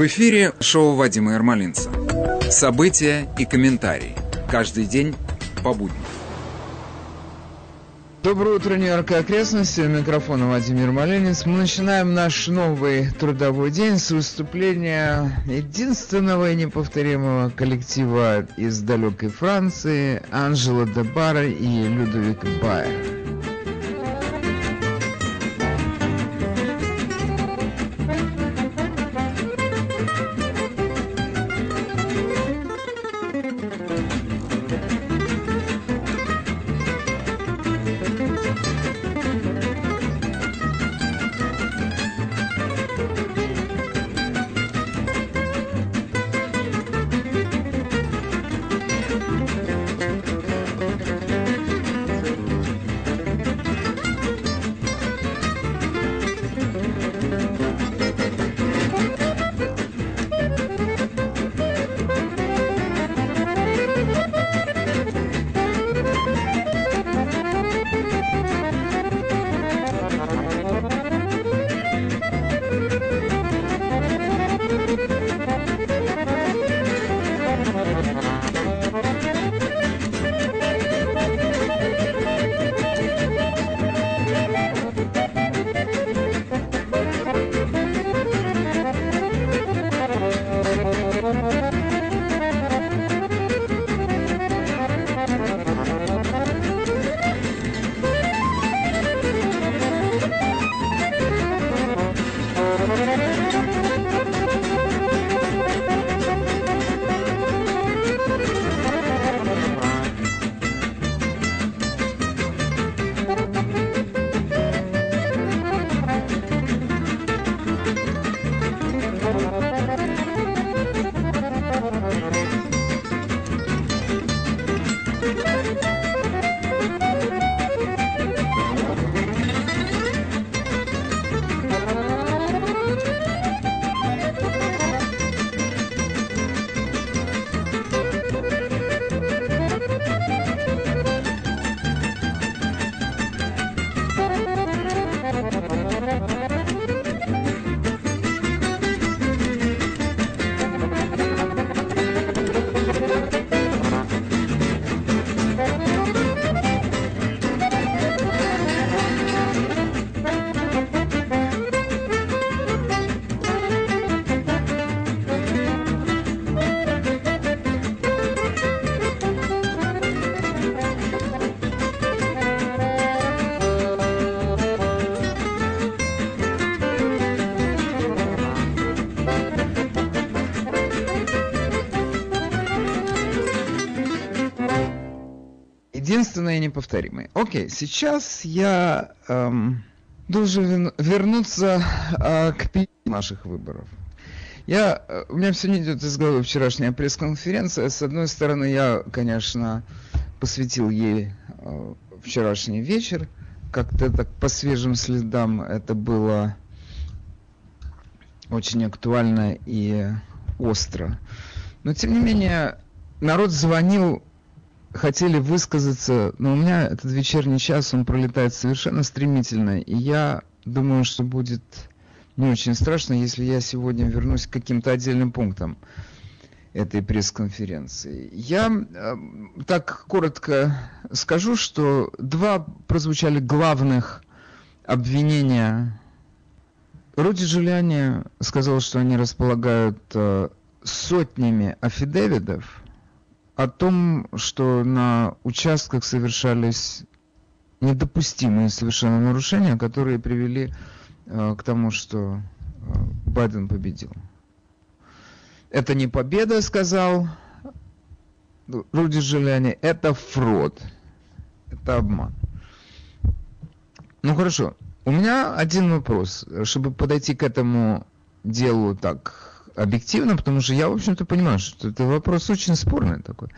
В эфире шоу Вадима Ярмолинца. События и комментарии. Каждый день по будням. Доброе утро, Нью-Йорк и окрестности. У микрофона Вадим Ярмолинец. Мы начинаем наш новый трудовой день с выступления единственного и неповторимого коллектива из далекой Франции Анжела Дебара и Людовика Баера. Единственное и неповторимое. Окей, сейчас я должен вернуться к наших выборов. У меня все не идет из головы вчерашняя пресс-конференция. С одной стороны, я, конечно, посвятил ей вчерашний вечер. Как-то так по свежим следам это было очень актуально и остро. Но, тем не менее, народ звонил, хотели высказаться, но у меня этот вечерний час, он пролетает совершенно стремительно, и я думаю, что будет не очень страшно, если я сегодня вернусь к каким-то отдельным пунктам этой пресс-конференции. Я так коротко скажу, что два прозвучали главных обвинения. Роди Джулиани сказал, что они располагают сотнями афидевидов о том, что на участках совершались недопустимые совершенно нарушения, которые привели к тому, что Байден победил. Это не победа, сказал Роди Джулиани, это фрод, это обман. Ну хорошо, у меня один вопрос, чтобы подойти к этому делу так объективно, потому что я, в общем-то, понимаю, что это вопрос очень спорный такой.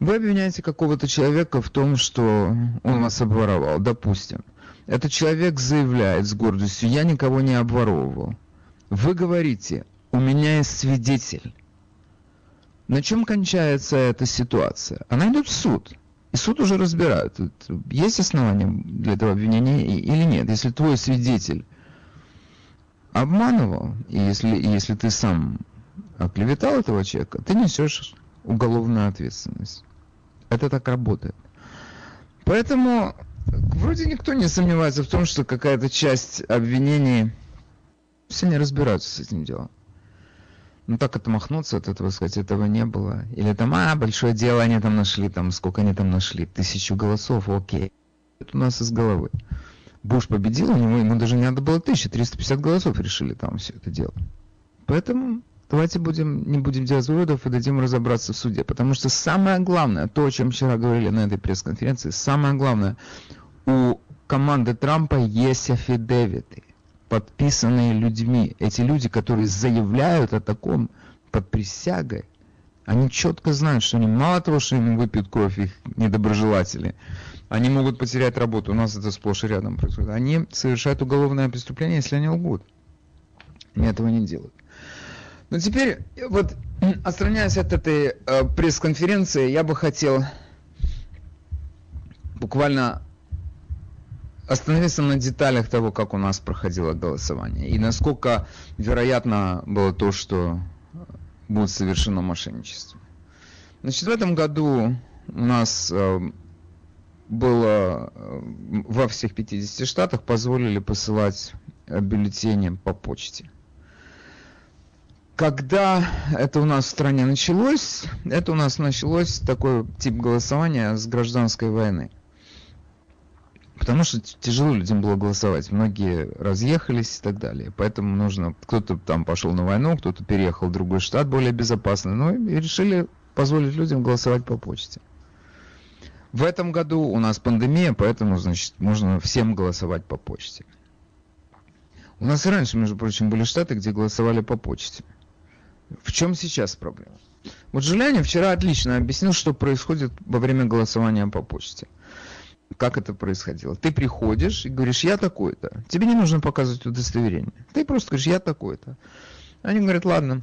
Вы обвиняете какого-то человека в том, что он вас обворовал, допустим. Этот человек заявляет с гордостью: я никого не обворовывал. Вы говорите: у меня есть свидетель. На чем кончается эта ситуация? Она идет в суд. И суд уже разбирает, есть основания для этого обвинения или нет. Если твой свидетель обманывал, и если ты сам оклеветал этого человека, ты несешь уголовную ответственность. Это так работает. Поэтому вроде никто не сомневается в том, что какая-то часть обвинений, все не разбираются с этим делом. Ну так отмахнуться от этого, сказать, этого не было. Или там, большое дело, они там нашли, там, сколько они там нашли, 1000 голосов, окей. Это у нас из головы. Буш победил, у него, ему даже не надо было 1350 голосов, решили там все это дело. Поэтому давайте не будем делать выводов и дадим разобраться в суде. Потому что самое главное, то, о чем вчера говорили на этой пресс-конференции, самое главное, у команды Трампа есть афидевиты, подписанные людьми. Эти люди, которые заявляют о таком под присягой, они четко знают, что они мало того, что им выпьют кровь их недоброжелатели, они могут потерять работу. У нас это сплошь и рядом происходит. Они совершают уголовное преступление, если они лгут. Они этого не делают. Но теперь, вот, отстраняясь от этой пресс-конференции, я бы хотел буквально остановиться на деталях того, как у нас проходило голосование и насколько вероятно было то, что будет совершено мошенничество. Значит, в этом году у нас было во всех 50 штатах позволили посылать бюллетени по почте. Когда это у нас в стране началось, это у нас началось такой тип голосования с гражданской войны. Потому что тяжело людям было голосовать. Многие разъехались и так далее. Поэтому нужно... Кто-то там пошел на войну, кто-то переехал в другой штат, более безопасный. Ну и решили позволить людям голосовать по почте. В этом году у нас пандемия, поэтому, значит, можно всем голосовать по почте. У нас и раньше, между прочим, были штаты, где голосовали по почте. В чем сейчас проблема? Вот Джулиани вчера отлично объяснил, что происходит во время голосования по почте. Как это происходило? Ты приходишь и говоришь, я такой-то. Тебе не нужно показывать удостоверение. Ты просто говоришь, я такой-то. Они говорят, ладно,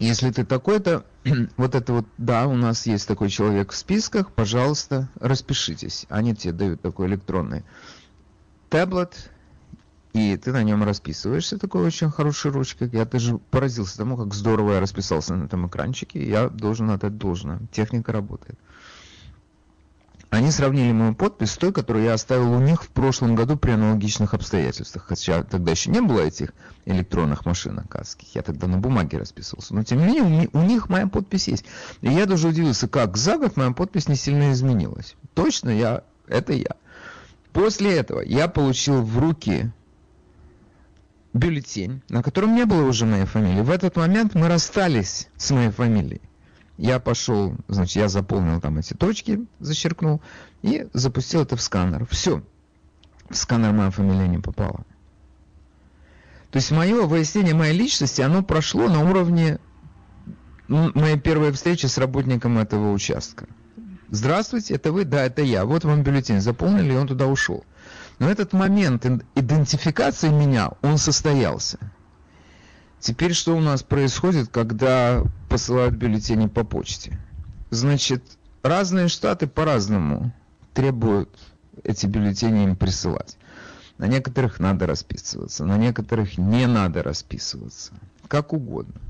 если ты такой-то, вот это вот, да, у нас есть такой человек в списках, пожалуйста, распишитесь. Они тебе дают такой электронный таблет, и ты на нем расписываешься такой очень хорошей ручкой. Я даже поразился тому, как здорово я расписался на этом экранчике. Я должен отдать должное. Техника работает. Они сравнили мою подпись с той, которую я оставил у них в прошлом году при аналогичных обстоятельствах. Хотя тогда еще не было этих электронных машин каских. Я тогда на бумаге расписывался. Но тем не менее, у них моя подпись есть. И я даже удивился, как за год моя подпись не сильно изменилась. Точно я, это я. После этого я получил в руки бюллетень, на котором не было уже моей фамилии. В этот момент мы расстались с моей фамилией. Я пошел, значит, я заполнил там эти точки, зачеркнул и запустил это в сканер. Все. В сканер моя фамилия не попала. То есть мое выяснение моей личности, оно прошло на уровне моей первой встречи с работником этого участка. Здравствуйте, это вы? Да, это я. Вот вам бюллетень. Заполнили, и он туда ушел. Но этот момент идентификации меня, он состоялся. Теперь что у нас происходит, когда посылают бюллетени по почте? Значит, разные штаты по-разному требуют эти бюллетени им присылать. На некоторых надо расписываться, на некоторых не надо расписываться. Как угодно.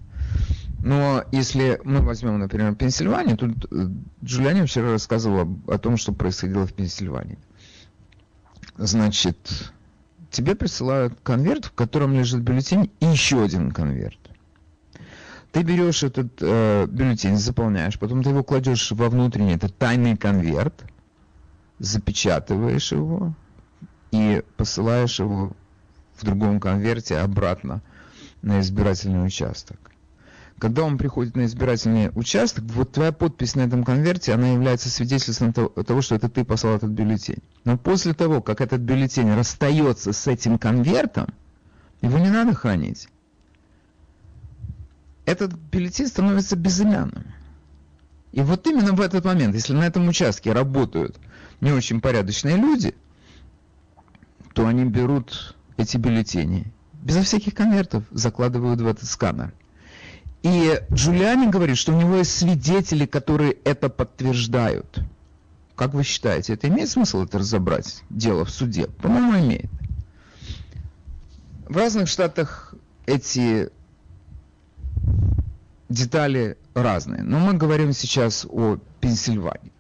Но если мы возьмем, например, Пенсильванию, тут Джулиани вчера рассказывала о том, что происходило в Пенсильвании. Значит... Тебе присылают конверт, в котором лежит бюллетень и еще один конверт. Ты берешь этот бюллетень, заполняешь, потом ты его кладешь во внутренний, это тайный конверт, запечатываешь его и посылаешь его в другом конверте обратно на избирательный участок. Когда он приходит на избирательный участок, вот твоя подпись на этом конверте, она является свидетельством того, что это ты послал этот бюллетень. Но после того, как этот бюллетень расстается с этим конвертом, его не надо хранить. Этот бюллетень становится безымянным. И вот именно в этот момент, если на этом участке работают не очень порядочные люди, то они берут эти бюллетени, безо всяких конвертов, закладывают в этот сканер. И Джулиани говорит, что у него есть свидетели, которые это подтверждают. Как вы считаете, это имеет смысл это разобрать дело в суде? По-моему, имеет. В разных штатах эти детали разные, но мы говорим сейчас о Пенсильвании.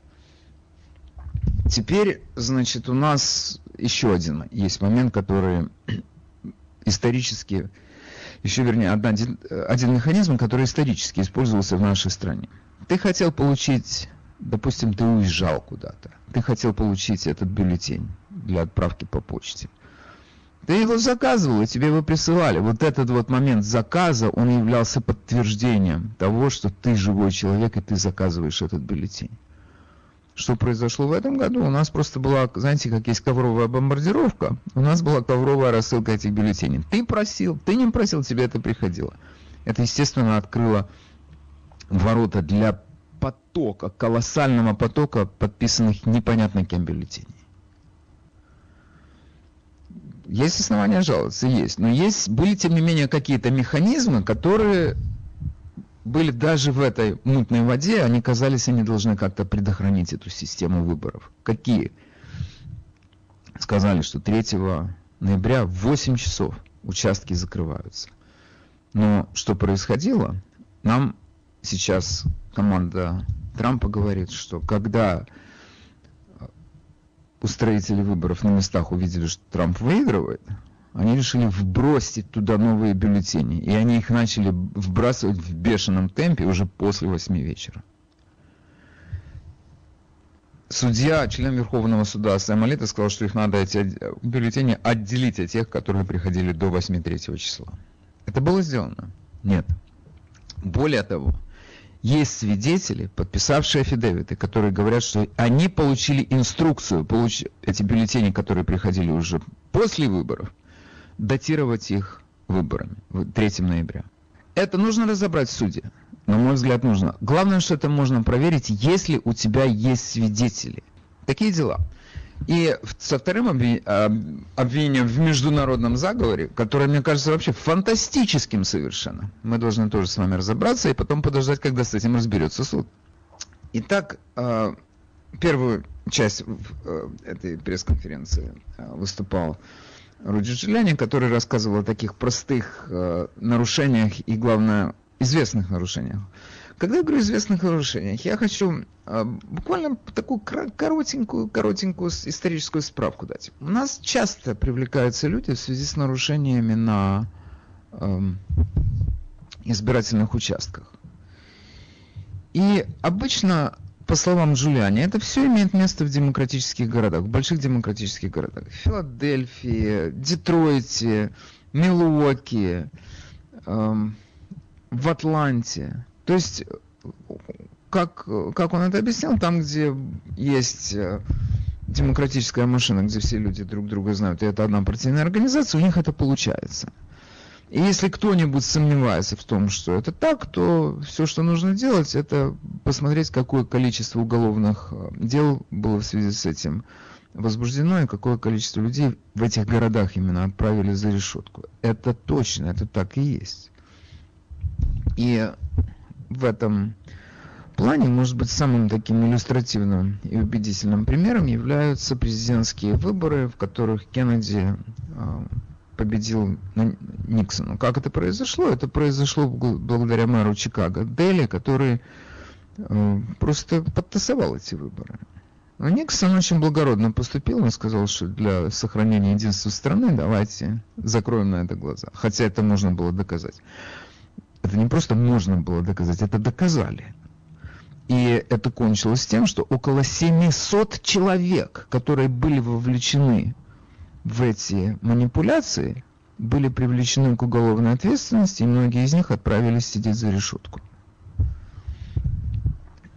Теперь, значит, у нас еще один есть момент, который исторически, еще вернее, один механизм, который исторически использовался в нашей стране. Ты хотел получить, допустим, ты уезжал куда-то, ты хотел получить этот бюллетень для отправки по почте. Ты его заказывал, и тебе его присылали. Вот этот вот момент заказа, он являлся подтверждением того, что ты живой человек, и ты заказываешь этот бюллетень. Что произошло в этом году? У нас просто была, знаете, как есть ковровая бомбардировка, у нас была ковровая рассылка этих бюллетеней. Ты просил, ты не просил, тебе это приходило. Это, естественно, открыло ворота для потока, колоссального потока подписанных непонятно кем бюллетеней. Есть основания жаловаться? Есть. Но есть, были, тем не менее, какие-то механизмы, которые были даже в этой мутной воде, они казались, они должны как-то предохранить эту систему выборов. Какие? Сказали, что 3 ноября в 8 часов участки закрываются. Но что происходило? Нам сейчас команда Трампа говорит, что когда устроители выборов на местах увидели, что Трамп выигрывает, они решили вбросить туда новые бюллетени. И они их начали вбрасывать в бешеном темпе уже после 8 вечера. Судья, член Верховного суда Сэм Алита сказал, что их надо, эти бюллетени, отделить от тех, которые приходили до 8-3 числа. Это было сделано? Нет. Более того, есть свидетели, подписавшие афидевиты, которые говорят, что они получили инструкцию, эти бюллетени, которые приходили уже после выборов, датировать их выборами 3 ноября. Это нужно разобрать в суде. На мой взгляд, нужно. Главное, что это можно проверить, если у тебя есть свидетели. Такие дела. И со вторым обвинением в международном заговоре, которое, мне кажется, вообще фантастическим совершенно, мы должны тоже с вами разобраться и потом подождать, когда с этим разберется суд. Итак, первую часть этой пресс-конференции выступал Роди Джулиани, который рассказывал о таких простых нарушениях и, главное, известных нарушениях. Когда я говорю о известных нарушениях, я хочу буквально такую коротенькую историческую справку дать. У нас часто привлекаются люди в связи с нарушениями на избирательных участках. И обычно, по словам Джулиани, это все имеет место в демократических городах, в больших демократических городах. Филадельфии, Детройте, Милуоки, в Атланте. То есть, как он это объяснил, там, где есть демократическая машина, где все люди друг друга знают, и это одна партийная организация, у них это получается. И если кто-нибудь сомневается в том, что это так, то все, что нужно делать, это посмотреть, какое количество уголовных дел было в связи с этим возбуждено, и какое количество людей в этих городах именно отправили за решетку. Это точно, это так и есть. И в этом плане, может быть, самым таким иллюстративным и убедительным примером являются президентские выборы, в которых Кеннеди победил Никсону. Как это произошло? Это произошло благодаря мэру Чикаго Дэли, который просто подтасовал эти выборы. Но Никсон очень благородно поступил, он сказал, что для сохранения единства страны давайте закроем на это глаза. Хотя это можно было доказать. Это не просто можно было доказать, это доказали. И это кончилось тем, что около 700 человек, которые были вовлечены в эти манипуляции, были привлечены к уголовной ответственности, и многие из них отправились сидеть за решетку.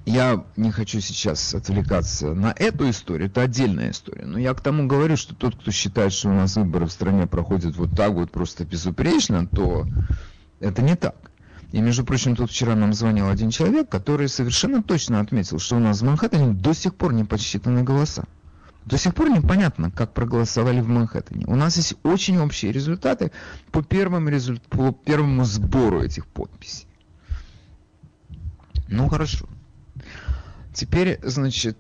Я не хочу сейчас отвлекаться на эту историю, это отдельная история, но я к тому говорю, что тот, кто считает, что у нас выборы в стране проходят вот так вот просто безупречно, то это не так. И, между прочим, тут вчера нам звонил один человек, который совершенно точно отметил, что у нас в Манхэттене до сих пор не подсчитаны голоса. До сих пор непонятно, как проголосовали в Манхэттене. У нас есть очень общие результаты по первому сбору этих подписей. Ну, хорошо. Теперь, значит,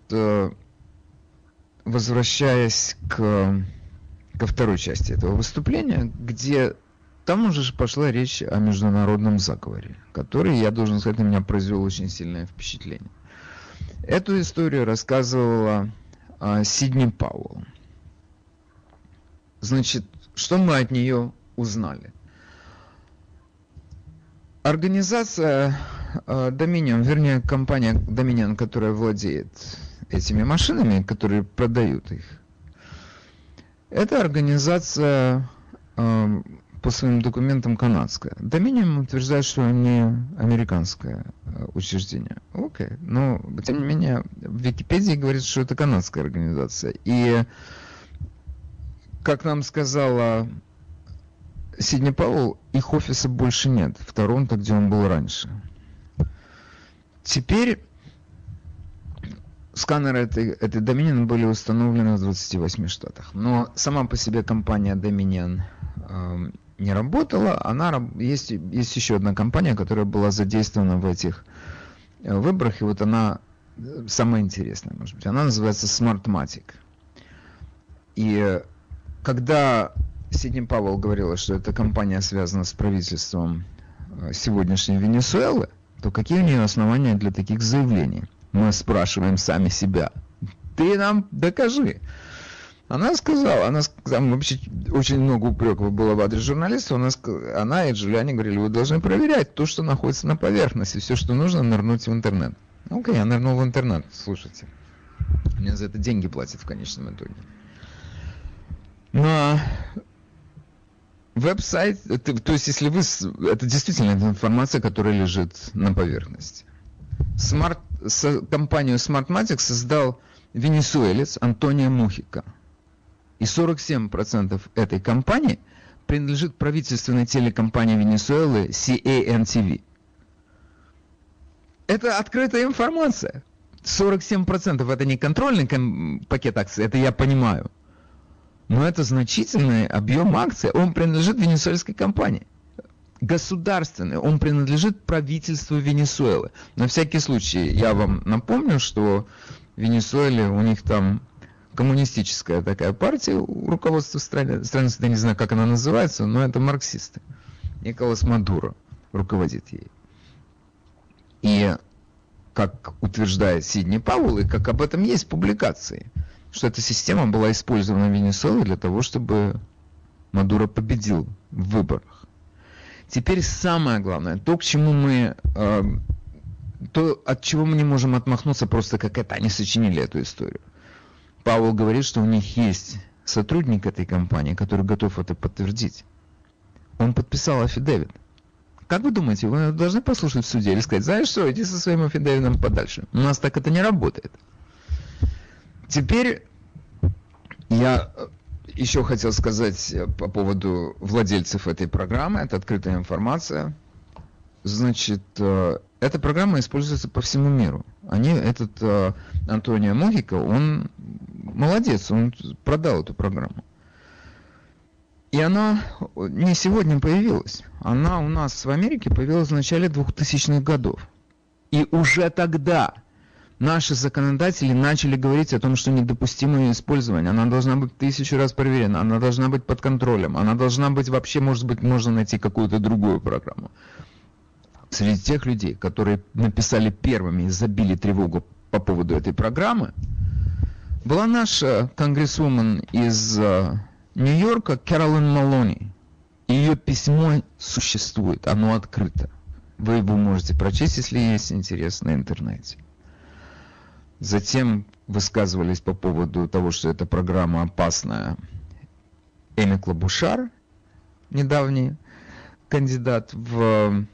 возвращаясь к ко второй части этого выступления, где там уже пошла речь о международном заговоре, который, я должен сказать, на меня произвел очень сильное впечатление. Эту историю рассказывала Сидни Пауэлл. Значит, что мы от нее узнали? Организация Dominion, вернее, компания Dominion, которая владеет этими машинами, которые продают их, эта организация по своим документам канадская. Dominion утверждает, что они американское учреждение. Окей. Но, тем не менее, в Википедии говорится, что это канадская организация. И, как нам сказала Сидни Пауэлл, их офиса больше нет в Торонто, где он был раньше. Теперь сканеры этой Dominion были установлены в 28 штатах. Но сама по себе компания Dominion не работала. Есть еще одна компания, которая была задействована в этих выборах. И вот она самая интересная, может быть. Она называется Smartmatic. И когда Сидни Пауэлл говорила, что эта компания связана с правительством сегодняшней Венесуэлы, то какие у нее основания для таких заявлений? Мы спрашиваем сами себя. Ты нам докажи. Она сказала, вообще очень много упреков было в адрес журналистов. Она и Джулиани говорили, вы должны проверять то, что находится на поверхности, все, что нужно, нырнуть в интернет. Окей, я нырнул в интернет, слушайте. Мне за это деньги платят в конечном итоге. Но веб-сайт, то есть если вы, это действительно информация, которая лежит на поверхности. Компанию Smartmatic создал венесуэлец Антонио Мухика. И 47% этой компании принадлежит правительственной телекомпании Венесуэлы CANTV. Это открытая информация. 47% это не контрольный пакет акций, это я понимаю. Но это значительный объем акций. Он принадлежит венесуэльской компании. Государственный. Он принадлежит правительству Венесуэлы. На всякий случай я вам напомню, что в Венесуэле у них там коммунистическая такая партия, руководство страны, я не знаю, как она называется, но это марксисты. Николас Мадуро руководит ей. И, как утверждает Сидни Пауэлл, и как об этом есть публикации, что эта система была использована в Венесуэле для того, чтобы Мадуро победил в выборах. Теперь самое главное, то, к чему мы, то, от чего мы не можем отмахнуться, просто как это, они сочинили эту историю. Пауэлл говорит, что у них есть сотрудник этой компании, который готов это подтвердить. Он подписал афидевит. Как вы думаете, вы должны послушать в суде или сказать, знаешь что, иди со своим афидевитом подальше. У нас так это не работает. Теперь я еще хотел сказать по поводу владельцев этой программы. Это открытая информация. Значит, эта программа используется по всему миру. Этот Антонио Мухика, он молодец, он продал эту программу. И она не сегодня появилась. Она у нас в Америке появилась в начале 2000-х годов. И уже тогда наши законодатели начали говорить о том, что недопустимо ее использование. Она должна быть 1000 раз проверена, она должна быть под контролем, она должна быть вообще, может быть, можно найти какую-то другую программу. Среди тех людей, которые написали первыми и забили тревогу по поводу этой программы, была наша конгрессвумен из Нью-Йорка Кэролин Малони. Ее письмо существует, оно открыто. Вы его можете прочесть, если есть интерес, на интернете. Затем высказывались по поводу того, что эта программа опасная. Эми Клобушар, недавний кандидат на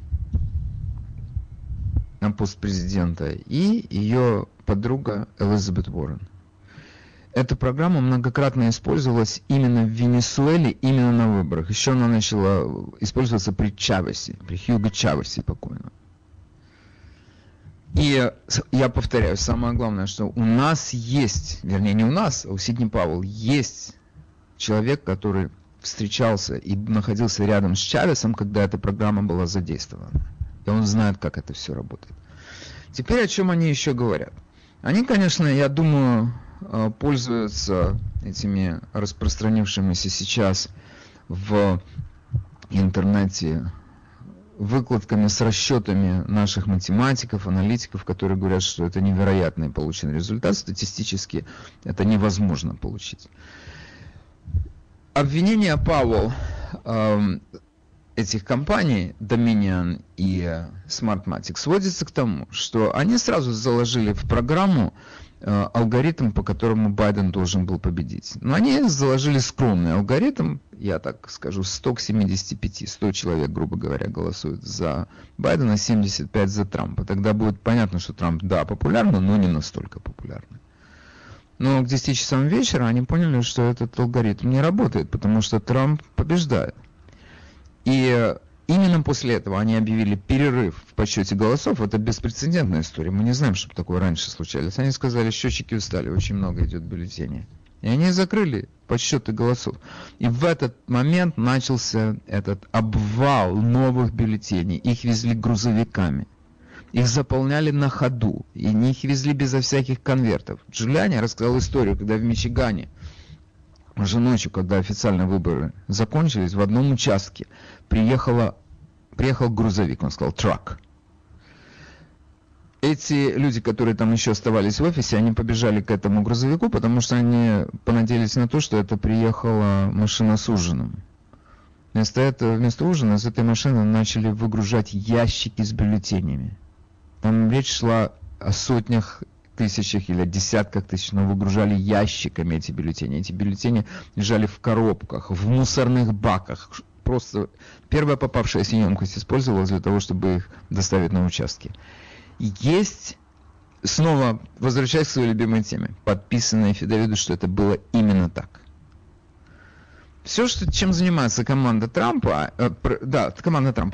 пост президента, и ее подруга Элизабет Уоррен. Эта программа многократно использовалась именно в Венесуэле, именно на выборах. Еще она начала использоваться при Чавесе, при Хьюго Чавесе покойно. И я повторяю, самое главное, что у нас есть, вернее не у нас, а у Сидни Пауэлл есть человек, который встречался и находился рядом с Чавесом, когда эта программа была задействована. И он знает, как это все работает. Теперь о чем они еще говорят. Они, конечно, я думаю, пользуются этими распространившимися сейчас в интернете выкладками с расчетами наших математиков, аналитиков, которые говорят, что это невероятный полученный результат, статистически это невозможно получить. Обвинения Пауэлл этих компаний, Dominion и Smartmatic, сводится к тому, что они сразу заложили в программу алгоритм, по которому Байден должен был победить. Но они заложили скромный алгоритм, я так скажу, 100 к 75, 100 человек, грубо говоря, голосуют за Байдена, 75 за Трампа. Тогда будет понятно, что Трамп, да, популярный, но не настолько популярный. Но к 10 часам вечера они поняли, что этот алгоритм не работает, потому что Трамп побеждает. И именно после этого они объявили перерыв в подсчете голосов. Это беспрецедентная история. Мы не знаем, чтобы такое раньше случалось. Они сказали, счетчики устали, очень много идет бюллетеней. И они закрыли подсчеты голосов. И в этот момент начался этот обвал новых бюллетеней. Их везли грузовиками. Их заполняли на ходу. И их везли безо всяких конвертов. Джулиани рассказал историю, когда в Мичигане, уже ночью, когда официальные выборы закончились, в одном участке приехал грузовик, он сказал «трак». Эти люди, которые там еще оставались в офисе, они побежали к этому грузовику, потому что они понадеялись на то, что это приехала машина с ужином. Вместо ужина из этой машины начали выгружать ящики с бюллетенями. Там речь шла о сотнях тысячах или десятках тысяч, но выгружали ящиками эти бюллетени. Эти бюллетени лежали в коробках, в мусорных баках. Просто первая попавшаяся емкость использовалась для того, чтобы их доставить на участки. И есть, снова возвращаясь к своей любимой теме, подписанные фидовиды, что это было именно так. Все, чем занимается команда Трампа,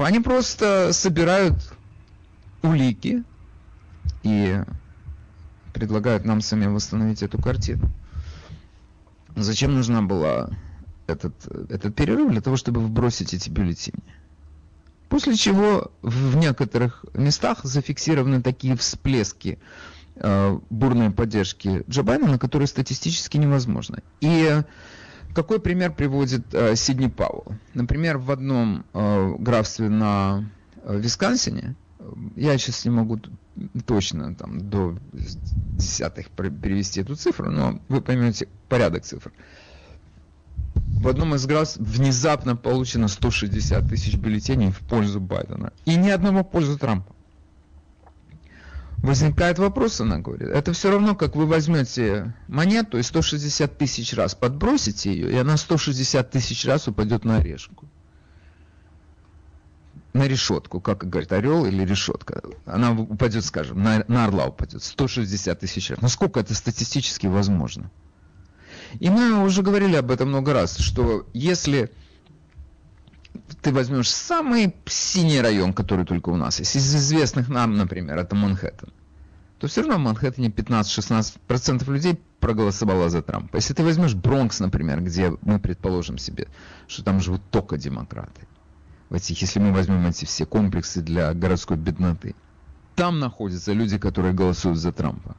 они просто собирают улики и предлагают нам сами восстановить эту картину. Зачем нужна была этот перерыв? Для того, чтобы вбросить эти бюллетени. После чего в некоторых местах зафиксированы такие всплески бурной поддержки Джо Байдена, которые статистически невозможны. И какой пример приводит Сидни Пауэлл? Например, в одном графстве на Висконсине, я сейчас не могу точно там до десятых перевести эту цифру, но вы поймете порядок цифр. В одном из графств внезапно получено 160 тысяч бюллетеней в пользу Байдена. И ни одного в пользу Трампа. Возникает вопрос, она говорит. Это все равно, как вы возьмете монету и 160 тысяч раз подбросите ее, и она 160 тысяч раз упадет на орешку. На решетку, как говорит, орел или решетка. Она упадет, скажем, на орла упадет. 160 тысяч раз. Насколько это статистически возможно? И мы уже говорили об этом много раз, что если ты возьмешь самый синий район, который только у нас есть, из известных нам, например, это Манхэттен, то все равно в Манхэттене 15-16% людей проголосовало за Трампа. Если ты возьмешь Бронкс, например, где мы предположим себе, что там живут только демократы, если мы возьмем эти все комплексы для городской бедноты, там находятся люди, которые голосуют за Трампа.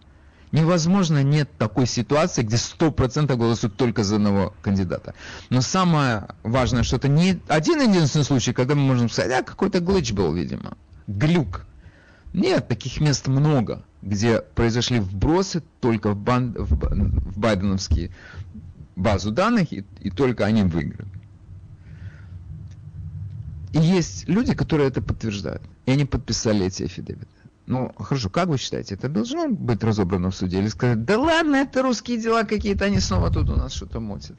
Невозможно, нет такой ситуации, где 100% голосуют только за одного кандидата. Но самое важное, что это не один-единственный случай, когда мы можем сказать, какой-то глич был, видимо, глюк. Нет, таких мест много, где произошли вбросы только в байденовские базу данных, и только они выиграли. И есть люди, которые это подтверждают. И они подписали эти афидевиты. Ну, хорошо, как вы считаете, это должно быть разобрано в суде? Или сказать, да ладно, это русские дела какие-то, они снова тут у нас что-то мутят.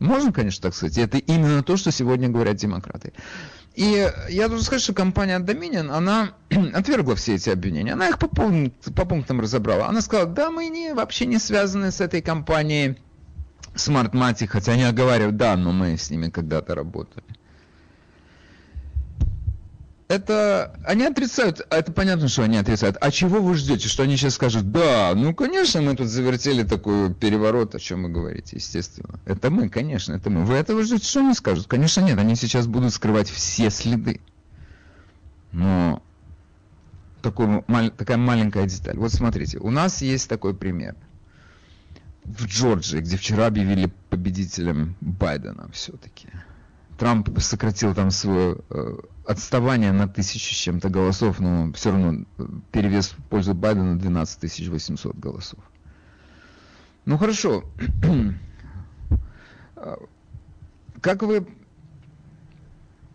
Можно, конечно, так сказать. Это именно то, что сегодня говорят демократы. И я должен сказать, что компания Dominion, она отвергла все эти обвинения. Она их по пунктам разобрала. Она сказала, да, мы вообще не связаны с этой компанией Smartmatic, хотя они оговаривают, да, но мы с ними когда-то работали. Это они отрицают, это понятно, что они отрицают. А чего вы ждете, что они сейчас скажут, да, ну конечно, мы тут завертели такой переворот, о чем вы говорите, естественно. Это мы, конечно, это мы. Вы этого ждете, что они скажут? Конечно нет, они сейчас будут скрывать все следы. Но такая маленькая деталь. Вот смотрите, у нас есть такой пример. в Джорджии, где вчера объявили победителем Байдена все-таки. Трамп сократил там свое отставание на 1000 с чем-то голосов, но все равно перевес в пользу Байдена 12800 голосов. Ну хорошо. Как вы...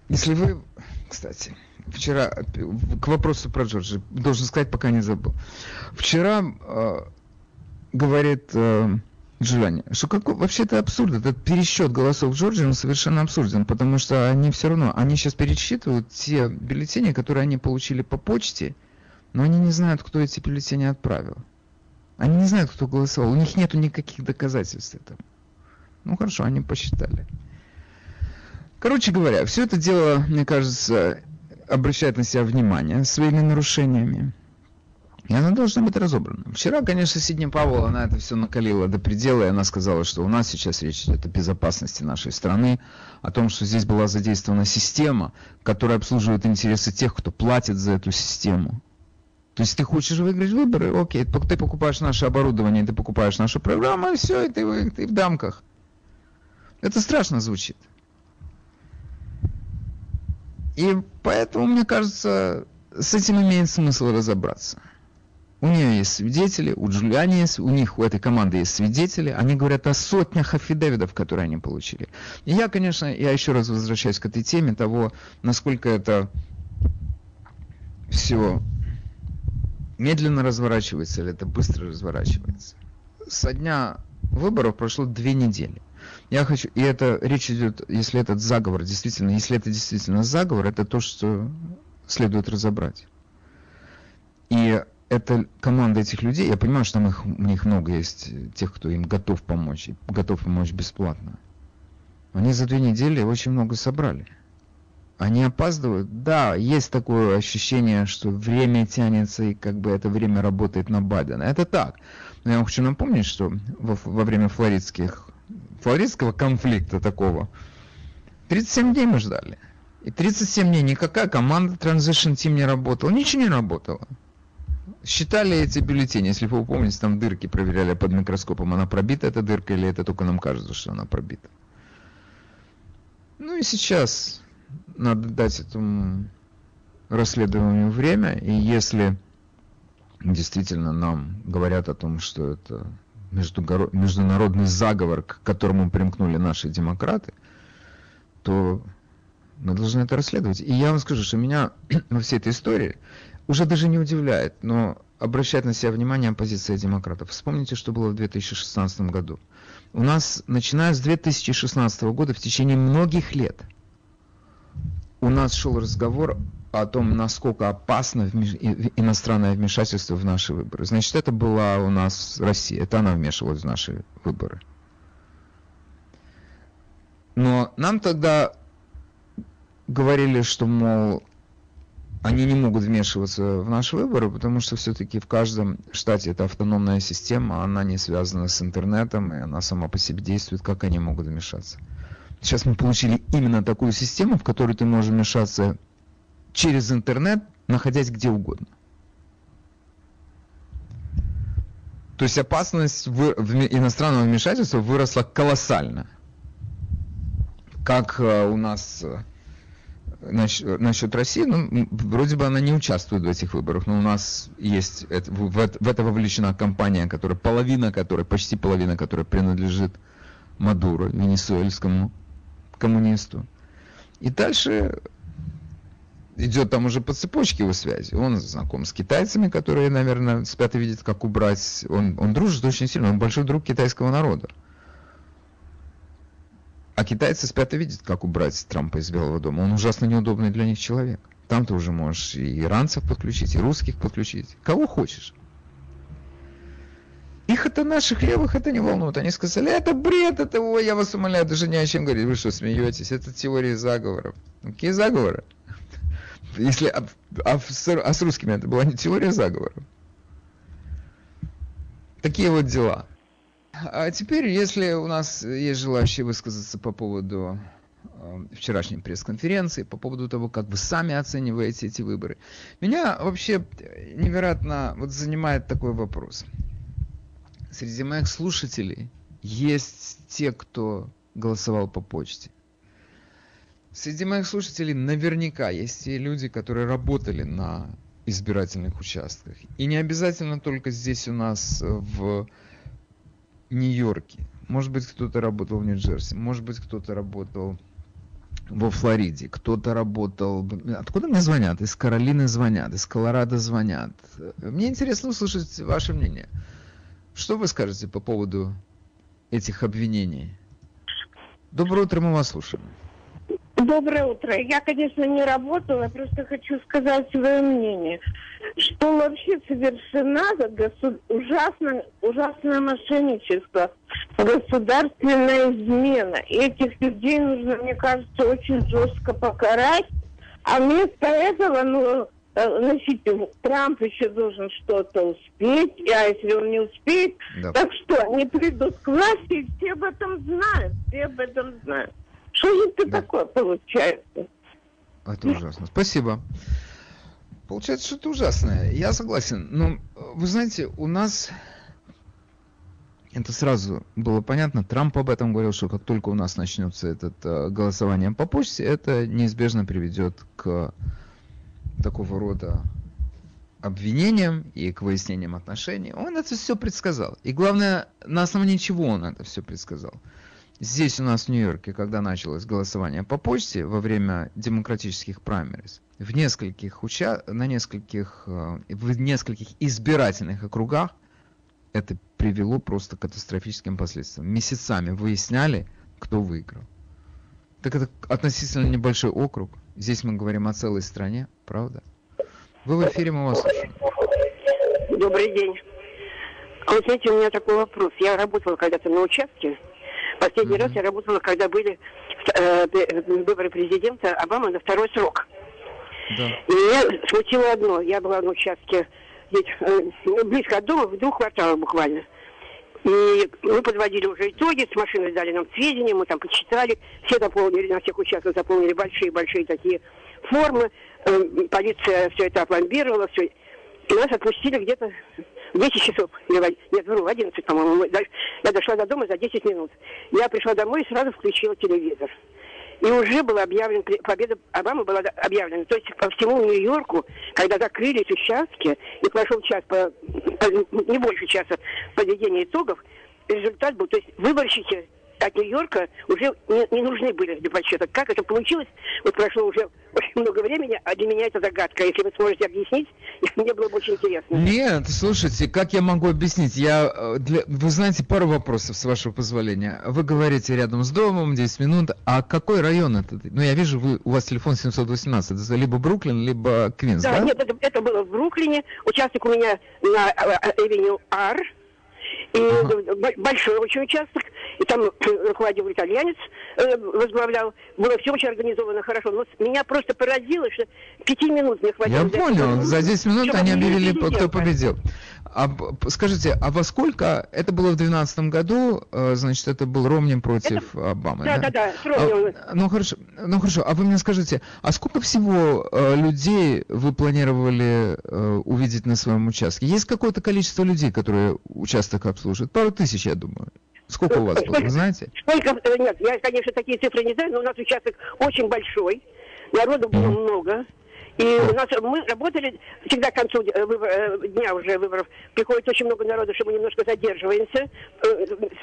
Если вы... Кстати, вчера... К вопросу про Джорджи. Должен сказать, пока не забыл. Вчера говорит... Джулиани, что какой, вообще это абсурд, этот пересчет голосов в Джорджии, он совершенно абсурден, потому что они все равно, они сейчас пересчитывают те бюллетени, которые они получили по почте, но они не знают, кто эти бюллетени отправил. Они не знают, кто голосовал, у них нету никаких доказательств этого. Ну хорошо, они посчитали. Короче говоря, все это дело, мне кажется, обращает на себя внимание своими нарушениями. И она должна быть разобрана. Вчера, конечно, Сидни Пауэлл, она это все накалила до предела, и она сказала, что у нас сейчас речь идет о безопасности нашей страны, о том, что здесь была задействована система, которая обслуживает интересы тех, кто платит за эту систему. То есть ты хочешь выиграть выборы, окей, ты покупаешь наше оборудование, ты покупаешь нашу программу, и все, и ты в дамках. Это страшно звучит. И поэтому, мне кажется, с этим имеет смысл разобраться. У нее есть свидетели, у Джулиани есть, у них, у этой команды есть свидетели. Они говорят о сотнях аффидевидов, которые они получили. И я, конечно, еще раз возвращаюсь к этой теме того, насколько это все медленно разворачивается или это быстро разворачивается. Со дня выборов прошло 2 недели. Я хочу, и это речь идет, если этот заговор действительно, если это действительно заговор, это то, что следует разобрать. И это команда этих людей, я понимаю, что там у них много есть тех, кто им готов помочь бесплатно. Они за 2 недели очень много собрали. Они опаздывают? Да, есть такое ощущение, что время тянется, и как бы это время работает на Байдена. Это так. Но я вам хочу напомнить, что во время флоридского конфликта такого 37 дней мы ждали. И 37 дней никакая команда Transition Team не работала, ничего не работало. Считали эти бюллетени, если вы помните, там дырки проверяли под микроскопом, она пробита эта дырка или это только нам кажется, что она пробита. Ну и сейчас надо дать этому расследованию время, и если действительно нам говорят о том, что это международный заговор, к которому примкнули наши демократы, то мы должны это расследовать. И я вам скажу, что меня во всей этой истории... Уже даже не удивляет, но обращает на себя внимание оппозиция демократов. Вспомните, что было в 2016 году. У нас, начиная с 2016 года, в течение многих лет, у нас шел разговор о том, насколько опасно иностранное вмешательство в наши выборы. Значит, это была у нас Россия, это она вмешивалась в наши выборы. Но нам тогда говорили, что, мол, они не могут вмешиваться в наши выборы, потому что все-таки в каждом штате это автономная система, она не связана с интернетом, и она сама по себе действует, как они могут вмешаться. Сейчас мы получили именно такую систему, в которую ты можешь вмешаться через интернет, находясь где угодно. То есть опасность иностранного вмешательства выросла колоссально. Как у нас... Насчет России, ну, вроде бы она не участвует в этих выборах, но у нас есть, в это вовлечена компания, которая, почти половина которой принадлежит Мадуро, венесуэльскому коммунисту. И дальше идет там уже по цепочке его связи. Он знаком с китайцами, которые, наверное, спят и видят, как убрать. Он дружит очень сильно, он большой друг китайского народа. А китайцы спят и видят, как убрать Трампа из Белого дома. Он ужасно неудобный для них человек. Там ты уже можешь и иранцев подключить, и русских подключить. Кого хочешь. Их это, наших левых, это не волнует. Они сказали, это бред, это, ой, я вас умоляю, даже не о чем говорить. Вы что, смеетесь? Это теория заговоров. Какие заговоры? Если, с русскими это была не теория заговоров. Такие вот дела. А теперь, если у нас есть желающие высказаться по поводу вчерашней пресс-конференции, по поводу того, как вы сами оцениваете эти выборы. Меня вообще невероятно занимает такой вопрос. среди моих слушателей есть те, кто голосовал по почте. Среди моих слушателей наверняка есть те люди, которые работали на избирательных участках. И не обязательно только здесь у нас в Нью-Йорке. Может быть, кто-то работал в Нью-Джерси, может быть, кто-то работал во Флориде, кто-то работал... Откуда мне звонят? Из Каролины звонят, из Колорадо звонят. Мне интересно услышать ваше мнение. Что вы скажете по поводу этих обвинений? Доброе утро, мы вас слушаем. Доброе утро. Я, конечно, не работала, я просто хочу сказать свое мнение, что вообще совершена ужасное мошенничество, государственная измена. И этих людей нужно, мне кажется, очень жестко покарать, а вместо этого, значит, Трамп еще должен что-то успеть, а если он не успеет, да. Так что они придут к власти, и все об этом знают, все об этом знают. Что же это такое получается? Это ужасно. Спасибо. Получается, что это ужасное. Я согласен. Но, вы знаете, у нас... Это сразу было понятно. Трамп об этом говорил, что как только у нас начнется это голосование по почте, это неизбежно приведет к такого рода обвинениям и к выяснениям отношений. Он это все предсказал. И главное, на основании чего он это все предсказал. Здесь у нас в Нью-Йорке, когда началось голосование по почте во время демократических праймериз, в нескольких избирательных округах это привело просто к катастрофическим последствиям. Месяцами выясняли, кто выиграл. Так это относительно небольшой округ. Здесь мы говорим о целой стране, правда? Вы в эфире, мы вас слушаем. Добрый день. А вот знаете, у меня такой вопрос. Я работала когда-то на участке. Последний раз я работала, когда были выборы президента Обамы на второй срок. Да. И меня смутило одно. Я была на участке здесь, близко от дома, в 2 кварталах буквально. И мы подводили уже итоги, с машиной дали нам сведения, мы там почитали. Все заполнили, на всех участках заполнили большие-большие такие формы. Полиция все это опломбировала, все. И нас отпустили где-то в 10 часов, нет, в 11, по-моему. Я дошла до дома за 10 минут. Я пришла домой и сразу включила телевизор. И уже была объявлена, победа Обамы была объявлена. То есть по всему Нью-Йорку, когда закрылись участки, и прошел час, не больше часа подведения итогов, результат был, то есть выборщики от Нью-Йорка уже не нужны были для подсчета. Как это получилось? Вот прошло уже очень много времени, а для меня это загадка. Если вы сможете объяснить, мне было бы очень интересно. Нет, слушайте, как я могу объяснить? Вы знаете, пару вопросов, с вашего позволения. Вы говорите рядом с домом, 10 минут, а какой район это? Ну, я вижу, у вас телефон 718, это либо Бруклин, либо Квинс, да? Нет, это было в Бруклине, участок у меня на авеню Ар. И большой очень участок, и там руководил итальянец, возглавлял. Было все очень организовано хорошо. Но меня просто поразило, что 5 минут мне хватило. Я понял, за 10 минут что они объявили, кто победил. А, скажите, а во сколько? Это было в 2012 году, значит, это был Ромни против Обамы. Да. Ну хорошо, а вы мне скажите, а сколько всего людей вы планировали увидеть на своем участке? Есть какое-то количество людей, которые участок обслуживают? Пару тысяч, я думаю. Сколько у вас было, вы знаете? Нет, я, конечно, такие цифры не знаю, но у нас участок очень большой, народу было много. И у нас мы работали, всегда к концу дня уже выборов приходит очень много народу, что мы немножко задерживаемся,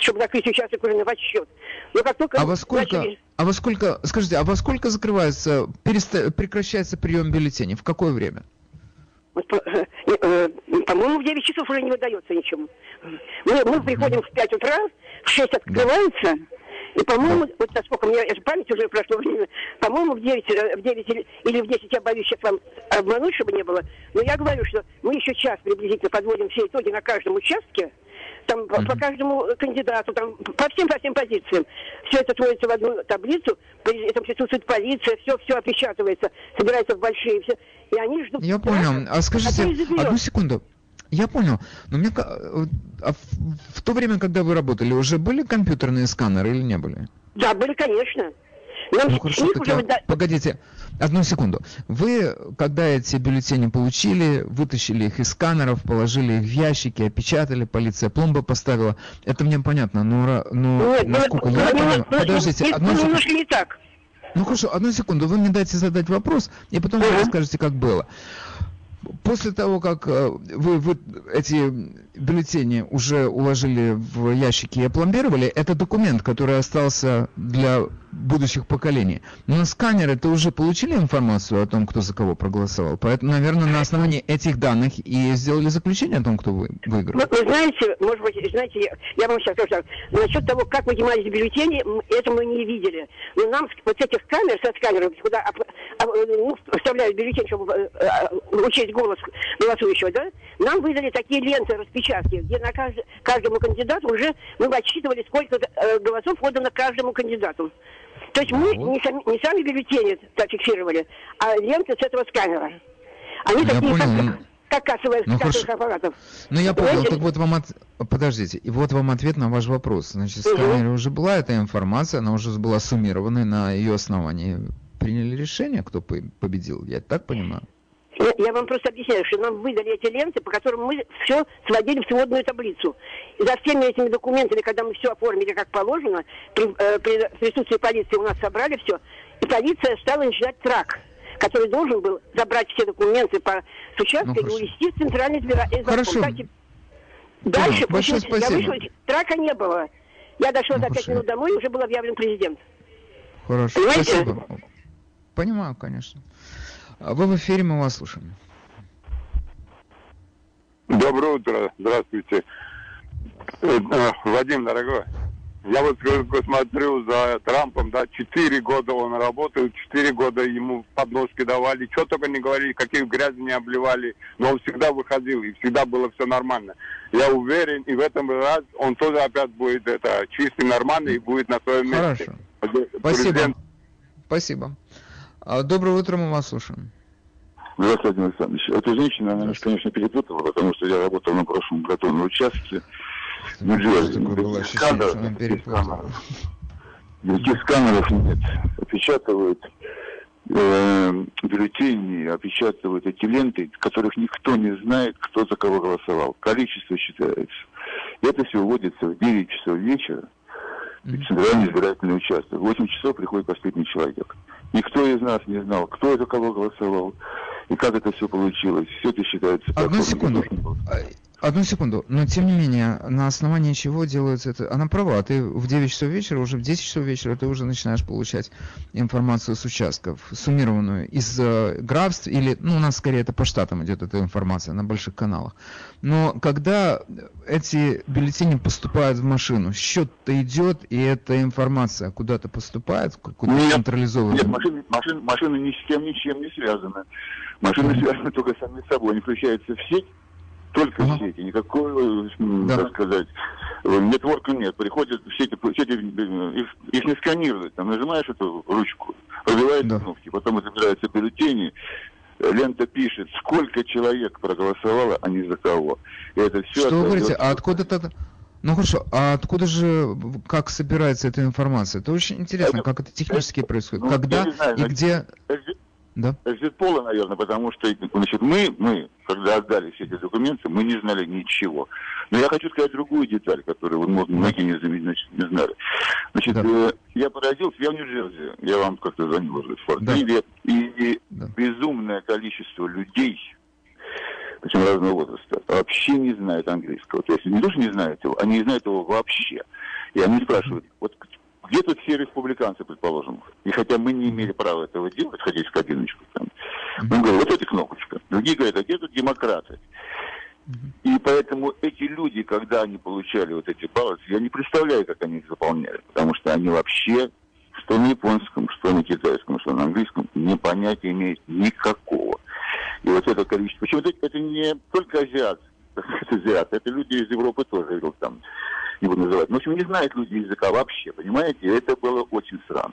чтобы закрыть участок уже на подсчет. Но как только... А во сколько закрывается, прекращается прием бюллетеней? В какое время? По-моему, в 9 часов уже не выдается ничему. Мы приходим в 5 утра, в 6 открывается... И, по-моему, вот насколько у меня память уже прошло время, по-моему, в 9 или в 10, я боюсь сейчас вам обмануть, чтобы не было, но я говорю, что мы еще час приблизительно подводим все итоги на каждом участке, там по каждому кандидату, там по всем позициям. Все это сводится в одну таблицу, там присутствует полиция, все опечатывается, собирается в большие, все, и они ждут... Я понял, а скажите, одну секунду. Я понял, но мне в то время, когда вы работали, уже были компьютерные сканеры или не были? Да, были, конечно. Нам... Ну хорошо, так я... Погодите, Одну секунду. Вы, когда эти бюллетени получили, вытащили их из сканеров, положили их в ящики, опечатали, полиция пломбы поставила. Это мне понятно, но насколько я понимаю... Подождите, одну секунду. Ну хорошо, одну секунду, вы мне дайте задать вопрос, и потом вы расскажете, как было. После того, как вы эти бюллетени уже уложили в ящики и опломбировали, это документ, который остался для будущих поколений. Но сканеры-то уже получили информацию о том, кто за кого проголосовал. Поэтому, наверное, на основании этих данных и сделали заключение о том, кто выиграл. Вы знаете, может быть, знаете, я вам сейчас скажу так. Насчет того, как вынимались бюллетени, это мы не видели. Но нам вот этих камер, со сканеров, куда вставляют бюллетень, чтобы учесть голос голосующего, да? Нам выдали такие ленты, распечатки, где на каждому кандидату уже мы отсчитывали, сколько голосов отдано каждому кандидату. То есть мы не сами бюллетени зафиксировали, а ленты с этого сканера. Они такие, как кассовых аппаратов. Ну я понял, так вот вам подождите, и вот вам ответ на ваш вопрос. Значит, в сканере уже была эта информация, она уже была суммирована, и на ее основании приняли решение, кто победил, я так понимаю? Я вам просто объясняю, что нам выдали эти ленты, по которым мы все сводили в сводную таблицу. И за всеми этими документами, когда мы все оформили как положено, при присутствии полиции у нас собрали все, и полиция стала начинать трак, который должен был забрать все документы с участка и увезти в центральный избирательный закон. Кстати, дальше, я вышла, трака не было. Я дошла за 5 минут домой, и уже был объявлен президент. Хорошо, понимаете? Спасибо. Понимаю, конечно. Вы в эфире, мы вас слушаем. Доброе утро, здравствуйте. Вадим, дорогой, я вот смотрю за Трампом, да, 4 года он работал, 4 года ему подножки давали, что только не говорили, каких грязи не обливали, но он всегда выходил, и всегда было все нормально. Я уверен, и в этом раз он тоже опять будет чистый, нормальный, и будет на своем месте. Хорошо. Спасибо. Спасибо. Доброе утро, мы вас слушаем. Здравствуйте, Александр Ильич. Эта женщина, она нас, конечно, перепутала, потому что я работал на прошлом году на участке. Ну, никаких сканеров нет. Опечатывают бюллетени, опечатывают эти ленты, которых никто не знает, кто за кого голосовал. Количество считается. И это все вводится в 9 часов вечера. Центральный избирательный участок. В 8 часов приходит последний человек. Никто из нас не знал, кто за кого голосовал, и как это все получилось. Все это считается... Одну секунду. Но, тем не менее, на основании чего делается это... Она права. Ты в 9 часов вечера, уже в 10 часов вечера ты уже начинаешь получать информацию с участков, суммированную из графств или... Ну, у нас, скорее, это по штатам идет эта информация на больших каналах. Но когда эти бюллетени поступают в машину, счет-то идет, и эта информация куда-то поступает, куда-то централизованно. Нет, машины ни с кем, ничем не связаны. Машины связаны только сами собой. Они включаются в сеть. Только в сети, никакого, так сказать, нетворка нет. Приходят в сети, их не сканируют, там нажимаешь эту ручку, пробивают кнопки, потом собираются бюллетени, лента пишет, сколько человек проголосовало, а не за кого. И это все. Что вы говорите, а откуда это... Ну хорошо, а откуда же, как собирается эта информация? Это очень интересно, как это технически происходит, ну, когда и где... Экзит-пола, наверное, потому что значит, мы, когда отдали все эти документы, мы не знали ничего. Но я хочу сказать другую деталь, которую вы, многие не знали. Значит, я породился, я в Нью-Джерси, я вам как-то звонил уже в Форт-Риве, и безумное количество людей, причем разного возраста, вообще не знают английского. То есть не то, что не знают его, они не знают его вообще. И они спрашивают, вот где тут все республиканцы, предположим? И хотя мы не имели права этого делать, хотя в кабиночку там. Мы говорим, вот эта кнопочка. Другие говорят, а где тут демократы? И поэтому эти люди, когда они получали вот эти баллы, я не представляю, как они их заполняли. Потому что они вообще, что на японском, что на китайском, что на английском, не понятия имеют никакого. И вот это количество... Причем это не только азиаты, это люди из Европы тоже, я говорю, там... его называть. В общем, не знают люди языка вообще, понимаете? Это было очень странно.